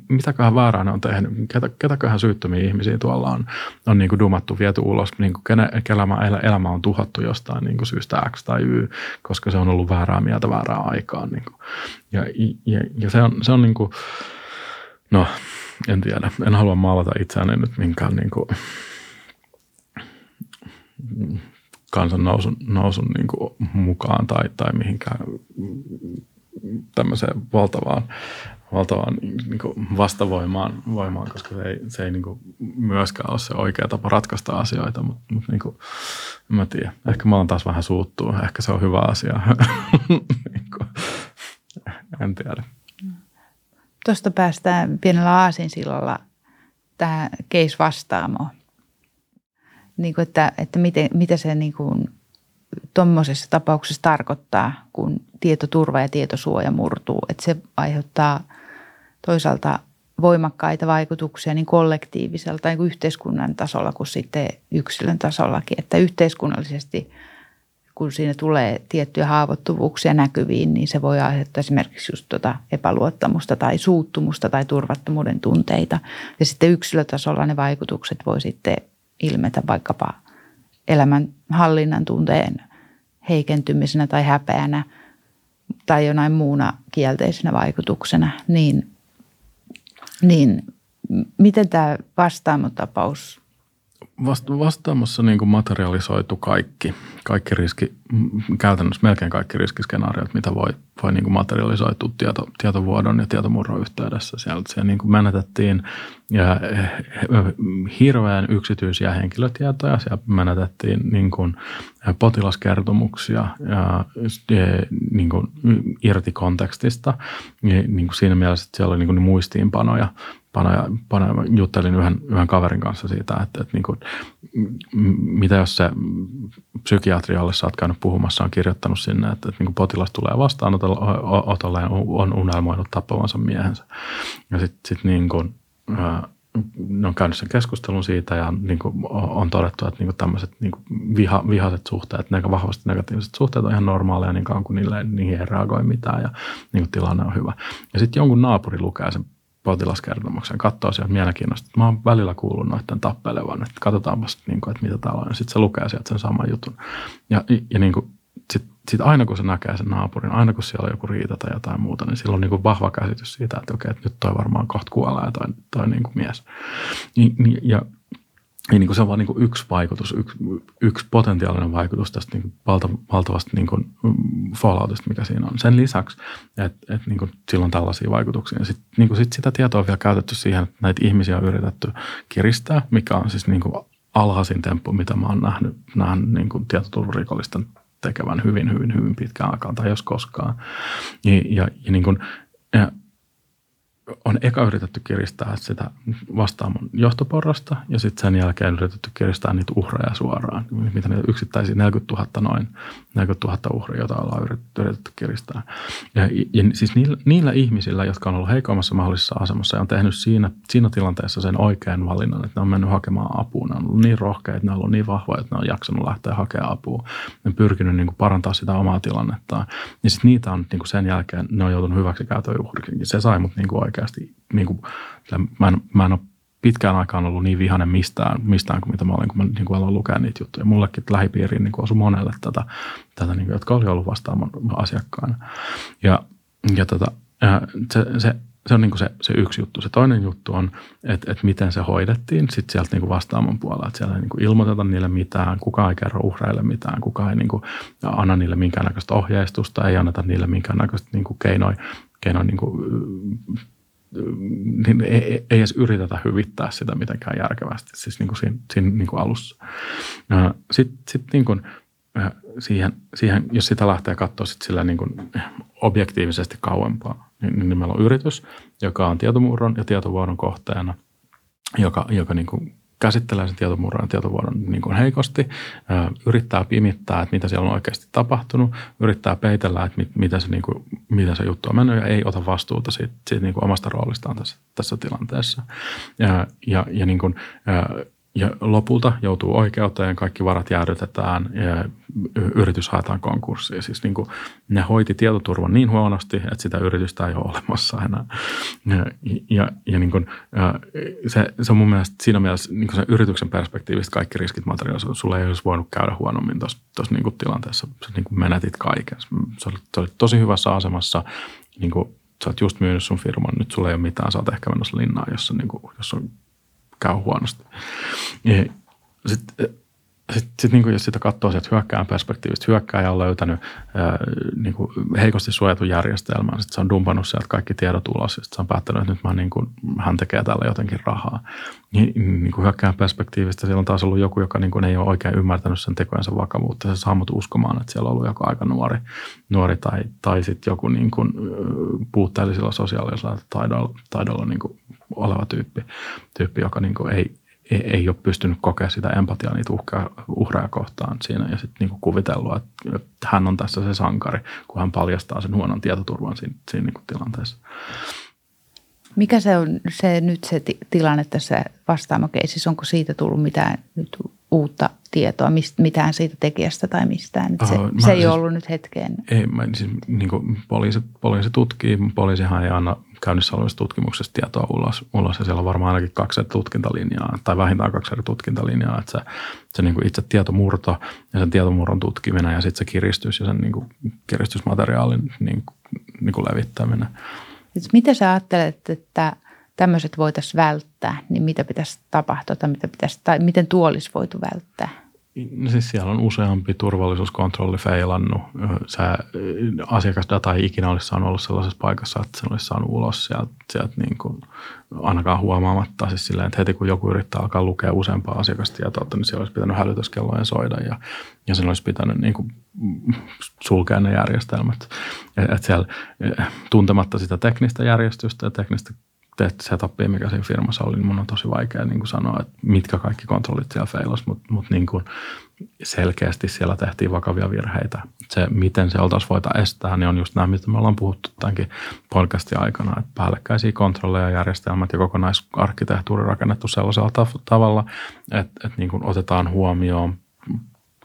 mitäköhän väärää ne on tehnyt, ketäköhän syyttömiä ihmisiä tuolla on niin kuin dumattu, viety ulos, niin kuin elämä on tuhottu jostain niin kuin syystä X tai Y, koska se on ollut väärää mieltä väärään aikaan. Niin kuin. Ja se on niin kuin, no en tiedä, en halua maalata itseäni nyt minkään niin kuin kansannousun niin kuin mukaan tai mihinkään tämmöiseen valtavaan niin kuin vastavoimaan, koska se ei niin kuin myöskään ole se oikea tapa ratkaista asioita, mutta niin kuin, en mä tiedä. Ehkä mä oon taas vähän suuttuu. Ehkä se on hyvä asia. En tiedä. Tuosta päästään pienellä aasinsillalla tähän case Vastaamoon. Niin kuin, että mitä se niin kuin tuommoisessa tapauksessa tarkoittaa, kun tietoturva ja tietosuoja murtuu. Että se aiheuttaa toisaalta voimakkaita vaikutuksia niin kollektiivisella tai yhteiskunnan tasolla kuin sitten yksilön tasollakin. Että yhteiskunnallisesti, kun siinä tulee tiettyjä haavoittuvuuksia näkyviin, niin se voi aiheuttaa esimerkiksi just epäluottamusta tai suuttumusta tai turvattomuuden tunteita. Ja sitten yksilötasolla ne vaikutukset voi sitten ilmetä vaikkapa elämänhallinnan tunteen heikentymisenä tai häpeänä tai jonain muuna kielteisenä vaikutuksena, niin miten tämä Vastaamo-tapaus? Vastaamossa niin kuin materialisoitu kaikki riski, käytännössä melkein kaikki riskiskenaariot, mitä voi niin kuin materialisoitua tietovuodon ja tietomurron yhteydessä. Siellä niin kuin menetettiin hirveän yksityisiä henkilötietoja, siellä menetettiin niin kuin potilaskertomuksia ja niin kuin irti kontekstista. Niin kuin siinä mielessä, että siellä oli niin kuin muistiinpanoja. Juttelin yhden kaverin kanssa siitä, että niin kuin, mitä jos se psykiatri, jolle sä oot käynyt puhumassa, on kirjoittanut sinne, että niin kuin potilas tulee vastaanotolle ja on unelmoinut tappavansa miehensä. Ja sitten niin kuin ne on käynyt sen keskustelun siitä ja niin kuin on todettu, että niin kuin tämmöiset niin kuin vihaiset suhteet, vahvasti negatiiviset suhteet on ihan normaaleja niin kauan, kun niihin ei reagoi mitään ja niin kuin tilanne on hyvä. Ja sitten jonkun naapuri lukee sen potilaskertomuksen, katsoo sieltä mielenkiinnosta. Mä oon välillä kuullut noiden tappelevan, että katsotaanpa sitten, että mitä täällä on. Ja sitten se lukee sieltä sen saman jutun. Ja niin kuin, sit aina kun se näkee sen naapurin, aina kun siellä on joku riita tai jotain muuta, niin sillä on niin kuin vahva käsitys siitä, että okei, että nyt toi varmaan kohta kuolee toi niin kuin mies. Ja niin kuin se on vaan niin kuin yksi vaikutus, yksi potentiaalinen vaikutus tästä niin kuin valtavasta niin kuin falloutista, mikä siinä on. Sen lisäksi, että niin kuin sillä on tällaisia vaikutuksia. Sitten niin kuin sitä tietoa on vielä käytetty siihen, että näitä ihmisiä on yritetty kiristää, mikä on siis niin kuin alhaisin temppu, mitä mä oon nähnyt niin kuin tietoturvarikollisten tekevän hyvin pitkään aikaan tai jos koskaan. Ja niin kuin, on eka yritetty kiristää sitä Vastaamon johtoporrasta ja sitten sen jälkeen yritetty kiristää niitä uhreja suoraan. Mitä niitä yksittäisiä 40 000 uhria, joita ollaan yritetty kiristää. Ja siis niillä ihmisillä, jotka on ollut heikoimmassa mahdollisessa asemassa ja on tehnyt siinä tilanteessa sen oikean valinnan, että ne on mennyt hakemaan apua. Ne on ollut niin rohkeita, ne on ollut niin vahvoja, että ne on jaksanut lähteä hakemaan apua. Ne on pyrkinyt niin kuin parantaa sitä omaa tilannettaan. Ja sitten niitä on niin kuin sen jälkeen, ne on joutunut hyväksikäytön uhrikin. Se sai mut niin kuin oikeasti, niin kuin, mä en ole pitkään aikaan ollut niin vihainen mistään kuin mitä mä olin, kun mä niin kuin aloin lukea niitä juttuja. Mullekin lähipiiriin niin kuin osui monelle tätä niin kuin, jotka oli ollut Vastaamon asiakkaana. Se on niin kuin se yksi juttu. Se toinen juttu on, että miten se hoidettiin sitten sieltä niin kuin Vastaamon puolella. Että siellä ei niin kuin ilmoiteta niille mitään, kukaan ei kerro uhreille mitään, kukaan ei niin kuin anna niille minkäännäköistä ohjeistusta, ei anneta niille minkäännäköistä niin kuin keinoin niin kuin, niin ei edes yritetä hyvittää sitä mitenkään järkevästi, siis niin kuin siinä niin kuin alussa. Sitten niin kuin siihen, jos sitä lähtee katsoa sit sillä niin kuin objektiivisesti kauempaa, niin meillä on yritys, joka on tietomurron ja tietovuodon kohteena, joka niin kuin käsittelee sen tietomurron ja tietovuodon niin kuin heikosti, yrittää pimittää, että mitä siellä on oikeasti tapahtunut, yrittää peitellä, että mitä se juttu on mennyt ja ei ota vastuuta siitä niin kuin omasta roolistaan tässä tilanteessa. Ja niin kuin, ja lopulta joutuu oikeuteen, kaikki varat jäädytetään ja yritys haetaan konkurssiin. Siis niin kuin ne hoiti tietoturvan niin huonosti, että sitä yritystä ei ole olemassa enää. Ja niin kuin, se on mun mielestä siinä mielessä niin kuin sen yrityksen perspektiivistä kaikki riskit materiaaliset. Sulla ei olisi voinut käydä huonommin tuossa niin kuin tilanteessa. Sä niin kuin menetit kaiken. Sä olit tosi hyvässä asemassa. Niin kuin, sä oot just myynyt sun firman, nyt sulla ei ole mitään. Sä oot ehkä menossa linnaan, jossa on käy huonosti. Sitten niin kuin jos sitä katsoo sieltä hyökkääjän perspektiivistä, hyökkääjä on löytänyt niin kuin heikosti suojatun järjestelmän, sitten se on dumpannut sieltä kaikki tiedot ulos, sitten se on päättänyt, että nyt niin kuin, hän tekee tällä jotenkin rahaa. Niin kuin hyökkääjän perspektiivistä siellä on taas ollut joku, joka niin kuin ei ole oikein ymmärtänyt sen tekojensa vakavuutta, se saa mut uskomaan, että siellä on ollut joku aika nuori tai sitten joku niin kuin puutteellisilla sosiaalisilla taidolla niin kuin oleva tyyppi joka niin kuin ei ole pystynyt kokemaan sitä empatiaa niitä uhreja kohtaan siinä ja sitten niin kuin kuvitellut, että hän on tässä se sankari, kun hän paljastaa sen huonon tietoturvan siinä niin kuin tilanteessa. Mikä se on tilanne tässä Vastaamo-keisissä? Onko siitä tullut mitään nyt uutta tietoa, mitään siitä tekijästä tai mistään? Se ei ollut nyt hetkeen. Ei, siis, niin kuin poliisi tutkii, poliisihan ei anna käynnissä olevista tutkimuksesta tietoa ulos ja siellä on varmaan ainakin kaksi eri tutkintalinjaa tai vähintään kaksi eri tutkintalinjaa, että se niin kuin itse tietomurto ja sen tietomurron tutkiminen ja sitten se kiristys ja sen niin kuin kiristysmateriaalin niin kuin levittäminen. Mitä sä ajattelet, että tämmöiset voitaisiin välttää, niin mitä pitäisi tapahtua tai miten tuo olisi voitu välttää? No siis siellä on useampi turvallisuuskontrolli feilannut. Se asiakasdata ei ikinä olisi saanut olla sellaisessa paikassa, että sen olisi saanut ulos sieltä niin kuin ainakaan huomaamatta. Siis silleen, että heti kun joku yrittää alkaa lukea useampaa asiakastietoa, niin siellä olisi pitänyt hälytyskellojen soida ja sen olisi pitänyt niin kuin sulkea ne järjestelmät. Että siellä tuntematta sitä teknistä järjestystä ja teknistä setupia, mikä siinä firmassa oli, niin mun on tosi vaikea niin kuin sanoa, että mitkä kaikki kontrollit siellä feilasi, mutta niin kuin selkeästi siellä tehtiin vakavia virheitä. Se, miten se oltaisiin voita estää, niin on just nämä, mitä me ollaan puhuttu tämänkin podcastin aikana, että päällekkäisiä kontrolleja, järjestelmät ja kokonaisarkkitehtuuri rakennettu sellaisella tavalla, että niin kuin otetaan huomioon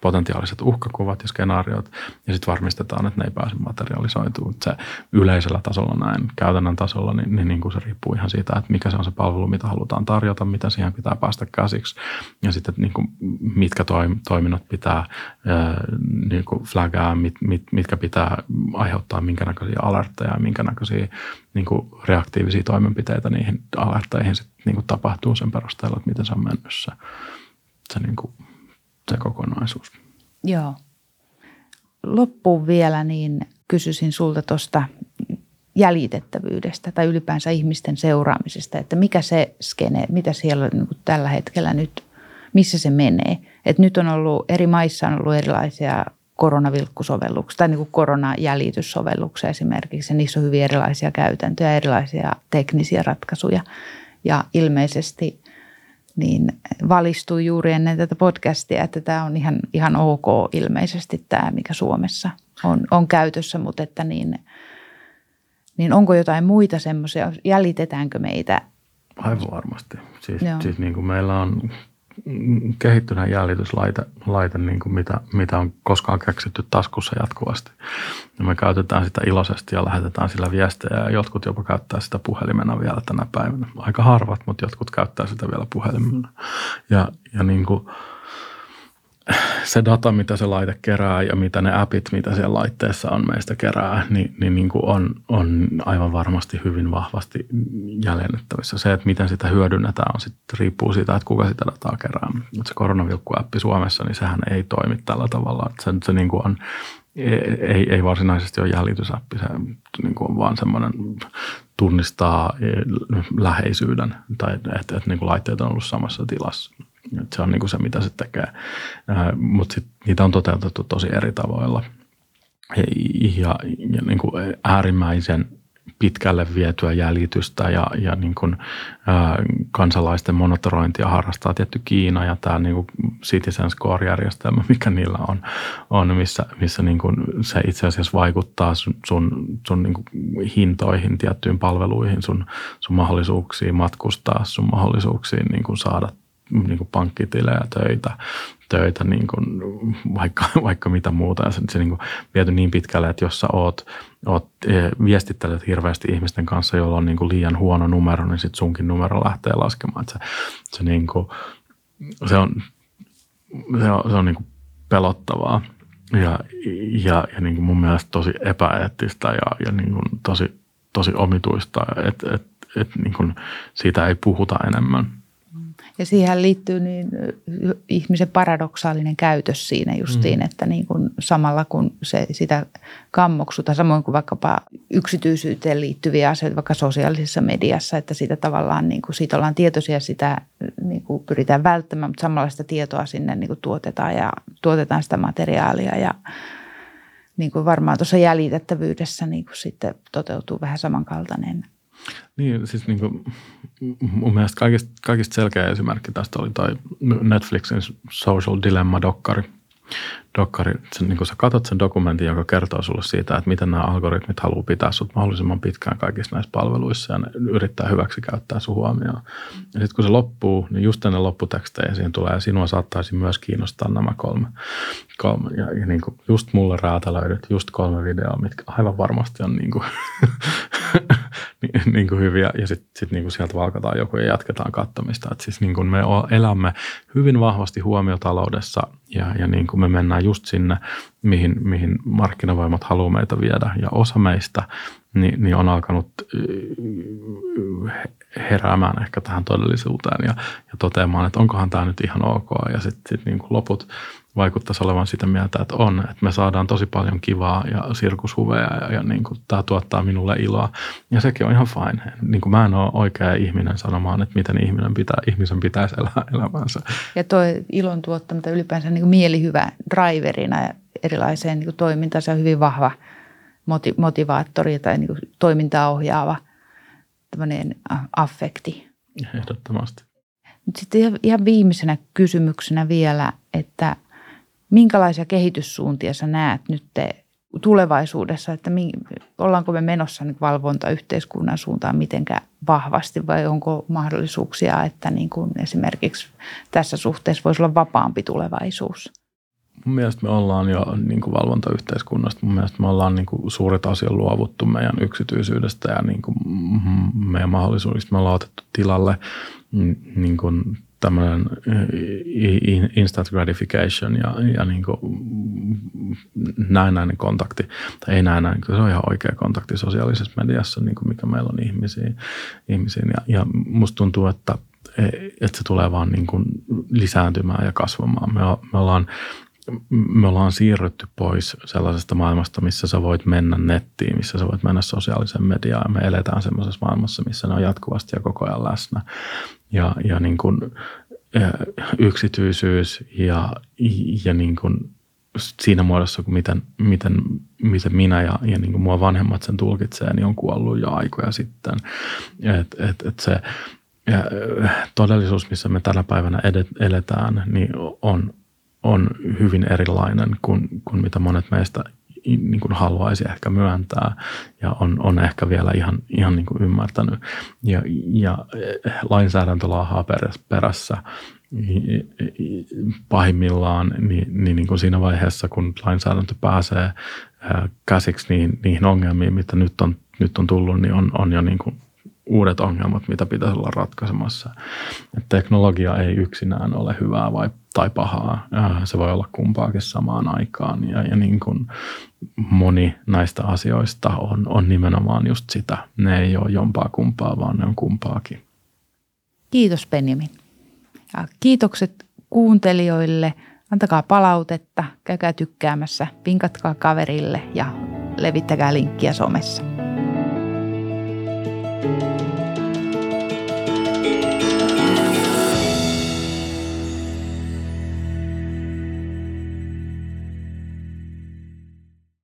potentiaaliset uhkakuvat ja skenaariot, ja sitten varmistetaan, että ne ei pääse materialisoitumaan. Se yleisellä tasolla näin, käytännön tasolla, niin kuin se riippuu ihan siitä, että mikä se on se palvelu, mitä halutaan tarjota, mitä siihen pitää päästä käsiksi, ja sitten niin kuin mitkä toiminnot pitää niin kuin flagaa, mitkä pitää aiheuttaa minkä näköisiä alertteja ja minkä näköisiä niin kuin reaktiivisia toimenpiteitä niihin alertteihin sitten niin kuin tapahtuu sen perusteella, että miten se on mennyt se niin kuin se kokonaisuus. Joo. Loppuun vielä niin kysyisin sulta tuosta jäljitettävyydestä tai ylipäänsä ihmisten seuraamisesta, että mikä se skene, mitä siellä niin kuin tällä hetkellä nyt, missä se menee. Että nyt on ollut, eri maissa on ollut erilaisia koronavilkkusovelluksia tai niin kuin koronajäljityssovelluksia esimerkiksi. Ja niissä on hyvin erilaisia käytäntöjä, erilaisia teknisiä ratkaisuja ja ilmeisesti niin valistui juuri ennen tätä podcastia, että tämä on ihan ok ilmeisesti tämä, mikä Suomessa on käytössä, mutta että niin onko jotain muita semmoisia, jäljitetäänkö meitä? Aivan varmasti. Siis niin kuin meillä on kehittyneen jäljityslaite niin kuin mitä on koskaan keksitty taskussa jatkuvasti. Ja me käytetään sitä iloisesti ja lähetetään sillä viestejä ja jotkut jopa käyttää sitä puhelimena vielä tänä päivänä. Aika harvat, mutta jotkut käyttää sitä vielä puhelimena. Ja niin kuin se data, mitä se laite kerää ja mitä ne appit, mitä siellä laitteessa on meistä kerää, niin kuin on aivan varmasti hyvin vahvasti jäljennettävissä. Se, että miten sitä hyödynnetään, on sitten riippuu siitä, että kuka sitä dataa kerää. Mutta se koronavilkku-appi Suomessa, niin sehän ei toimi tällä tavalla. Se niin kuin on, ei varsinaisesti ole jäljitysappi, se niin kuin on vaan semmoinen tunnistaa läheisyyden tai että niin kuin laitteet on ollut samassa tilassa. Nyt se on niin kuin se, mitä se tekee. Mutta niitä on toteutettu tosi eri tavoilla. Ja niin kuin äärimmäisen pitkälle vietyä jäljitystä ja niin kuin, kansalaisten monitorointia harrastaa tietty Kiina ja tämä niin kuin citizen score-järjestelmä, mikä niillä on missä niin kuin se itse asiassa vaikuttaa sun niin kuin hintoihin, tiettyihin palveluihin, sun mahdollisuuksiin matkustaa, sun mahdollisuuksiin niin kuin saada niin kuin pankkitilejä, töitä niin kuin vaikka mitä muuta. Ja se niin kuin viety niin pitkälle, että jos sä oot viestittelet hirveästi ihmisten kanssa, jolla on niin kuin liian huono numero, niin sit sunkin numero lähtee laskemaan. Että se niin kuin, se on niin kuin pelottavaa ja niin kuin mun mielestä tosi epäeettistä ja niin kuin tosi omituista, että niin kuin siitä ei puhuta enemmän. Ja siihen liittyy niin ihmisen paradoksaalinen käytös siinä justiin, että niin kuin samalla kun se sitä kammoksutaan, samoin kuin vaikkapa yksityisyyteen liittyviä asioita vaikka sosiaalisessa mediassa, että siitä tavallaan niin kuin siitä ollaan tietoisia, sitä niin kuin pyritään välttämään, mutta samalla sitä tietoa sinne niin kuin tuotetaan sitä materiaalia ja niin kuin varmaan tuossa jäljitettävyydessä niin kuin sitten toteutuu vähän samankaltainen. Niin, siis niin kuin, mun mielestä kaikista selkeä esimerkki tästä oli toi Netflixin Social Dilemma-dokkari. Se, niin kun sä katsot sen dokumentin, joka kertoo sulle siitä, että miten nämä algoritmit haluaa pitää sut mahdollisimman pitkään kaikissa näissä palveluissa ja ne yrittää hyväksikäyttää sun huomioon. Ja sitten kun se loppuu, niin just ennen lopputekstejä siihen tulee, ja sinua saattaisi myös kiinnostaa nämä kolme. Ja niin kun just mulle räätälöidyt, just 3 videoa, mitkä aivan varmasti on niin kuin niin kuin hyviä, ja sitten niin kuin sieltä valkataan joku ja jatketaan katsomista. Et siis niin kuin me elämme hyvin vahvasti huomiotaloudessa ja niin kuin me mennään just sinne, mihin markkinavoimat haluaa meitä viedä. Ja osa meistä niin on alkanut heräämään ehkä tähän todellisuuteen ja toteamaan, että onkohan tämä nyt ihan ok. Ja sitten niin kuin loput vaikuttaisi olevan sitä mieltä, että on, että me saadaan tosi paljon kivaa ja sirkushuveja ja niin kuin tämä tuottaa minulle iloa. Ja sekin on ihan fine. Niin kuin mä en ole oikea ihminen sanomaan, että miten ihmisen pitäisi elää elämänsä. Ja tuo ilon tuottaminen ylipäänsä niin kuin mielihyvä driverina ja erilaiseen niin kuin toimintaan, se on hyvin vahva motivaattori tai niin kuin toimintaa ohjaava tämmöinen affekti. Ehdottomasti. Mutta sitten ihan viimeisenä kysymyksenä vielä, että minkälaisia kehityssuuntia sä näet nyt tulevaisuudessa, että ollaanko me menossa nyt valvontayhteiskunnan suuntaan mitenkään vahvasti vai onko mahdollisuuksia, että niin kuin esimerkiksi tässä suhteessa voisi olla vapaampi tulevaisuus? Mun mielestä me ollaan jo niin kuin valvontayhteiskunnasta, mun mielestä me ollaan niin kuin suuret asiat luovuttu meidän yksityisyydestä ja niin kuin meidän mahdollisuudesta. Me ollaan otettu tilalle niin kuin tämmöinen instant gratification ja niin kuin näennäinen kontakti, tai ei näennäinen, se on ihan oikea kontakti sosiaalisessa mediassa, niin kuin mikä meillä on ihmisiin. Ja musta tuntuu, että se tulee vaan niin kuin lisääntymään ja kasvamaan. Me ollaan siirrytty pois sellaisesta maailmasta, missä sä voit mennä nettiin, missä sä voit mennä sosiaaliseen mediaan. Me eletään semmoisessa maailmassa, missä ne on jatkuvasti ja koko ajan läsnä. Ja niin kuin yksityisyys ja niin kuin siinä muodossa, kun miten minä ja niin kuin mua vanhemmat sen tulkitsee, niin on kuollut jo aikoja sitten. Et se todellisuus, missä me tänä päivänä eletään, niin on hyvin erilainen kuin mitä monet meistä niin kuin haluaisi ehkä myöntää ja on ehkä vielä ihan niin kuin ymmärtänyt. Ja lainsäädäntö laahaa perässä pahimmillaan niin kuin siinä vaiheessa, kun lainsäädäntö pääsee käsiksi niihin ongelmiin, mitä nyt on tullut, niin on jo niin kuin uudet ongelmat, mitä pitäisi olla ratkaisemassa. Että teknologia ei yksinään ole hyvää tai pahaa. Se voi olla kumpaakin samaan aikaan. Ja niin kuin moni näistä asioista on nimenomaan just sitä. Ne ei ole jompaa kumpaa, vaan ne on kumpaakin. Kiitos Benjamin. Ja kiitokset kuuntelijoille. Antakaa palautetta, käykää tykkäämässä, vinkatkaa kaverille ja levittäkää linkkiä somessa.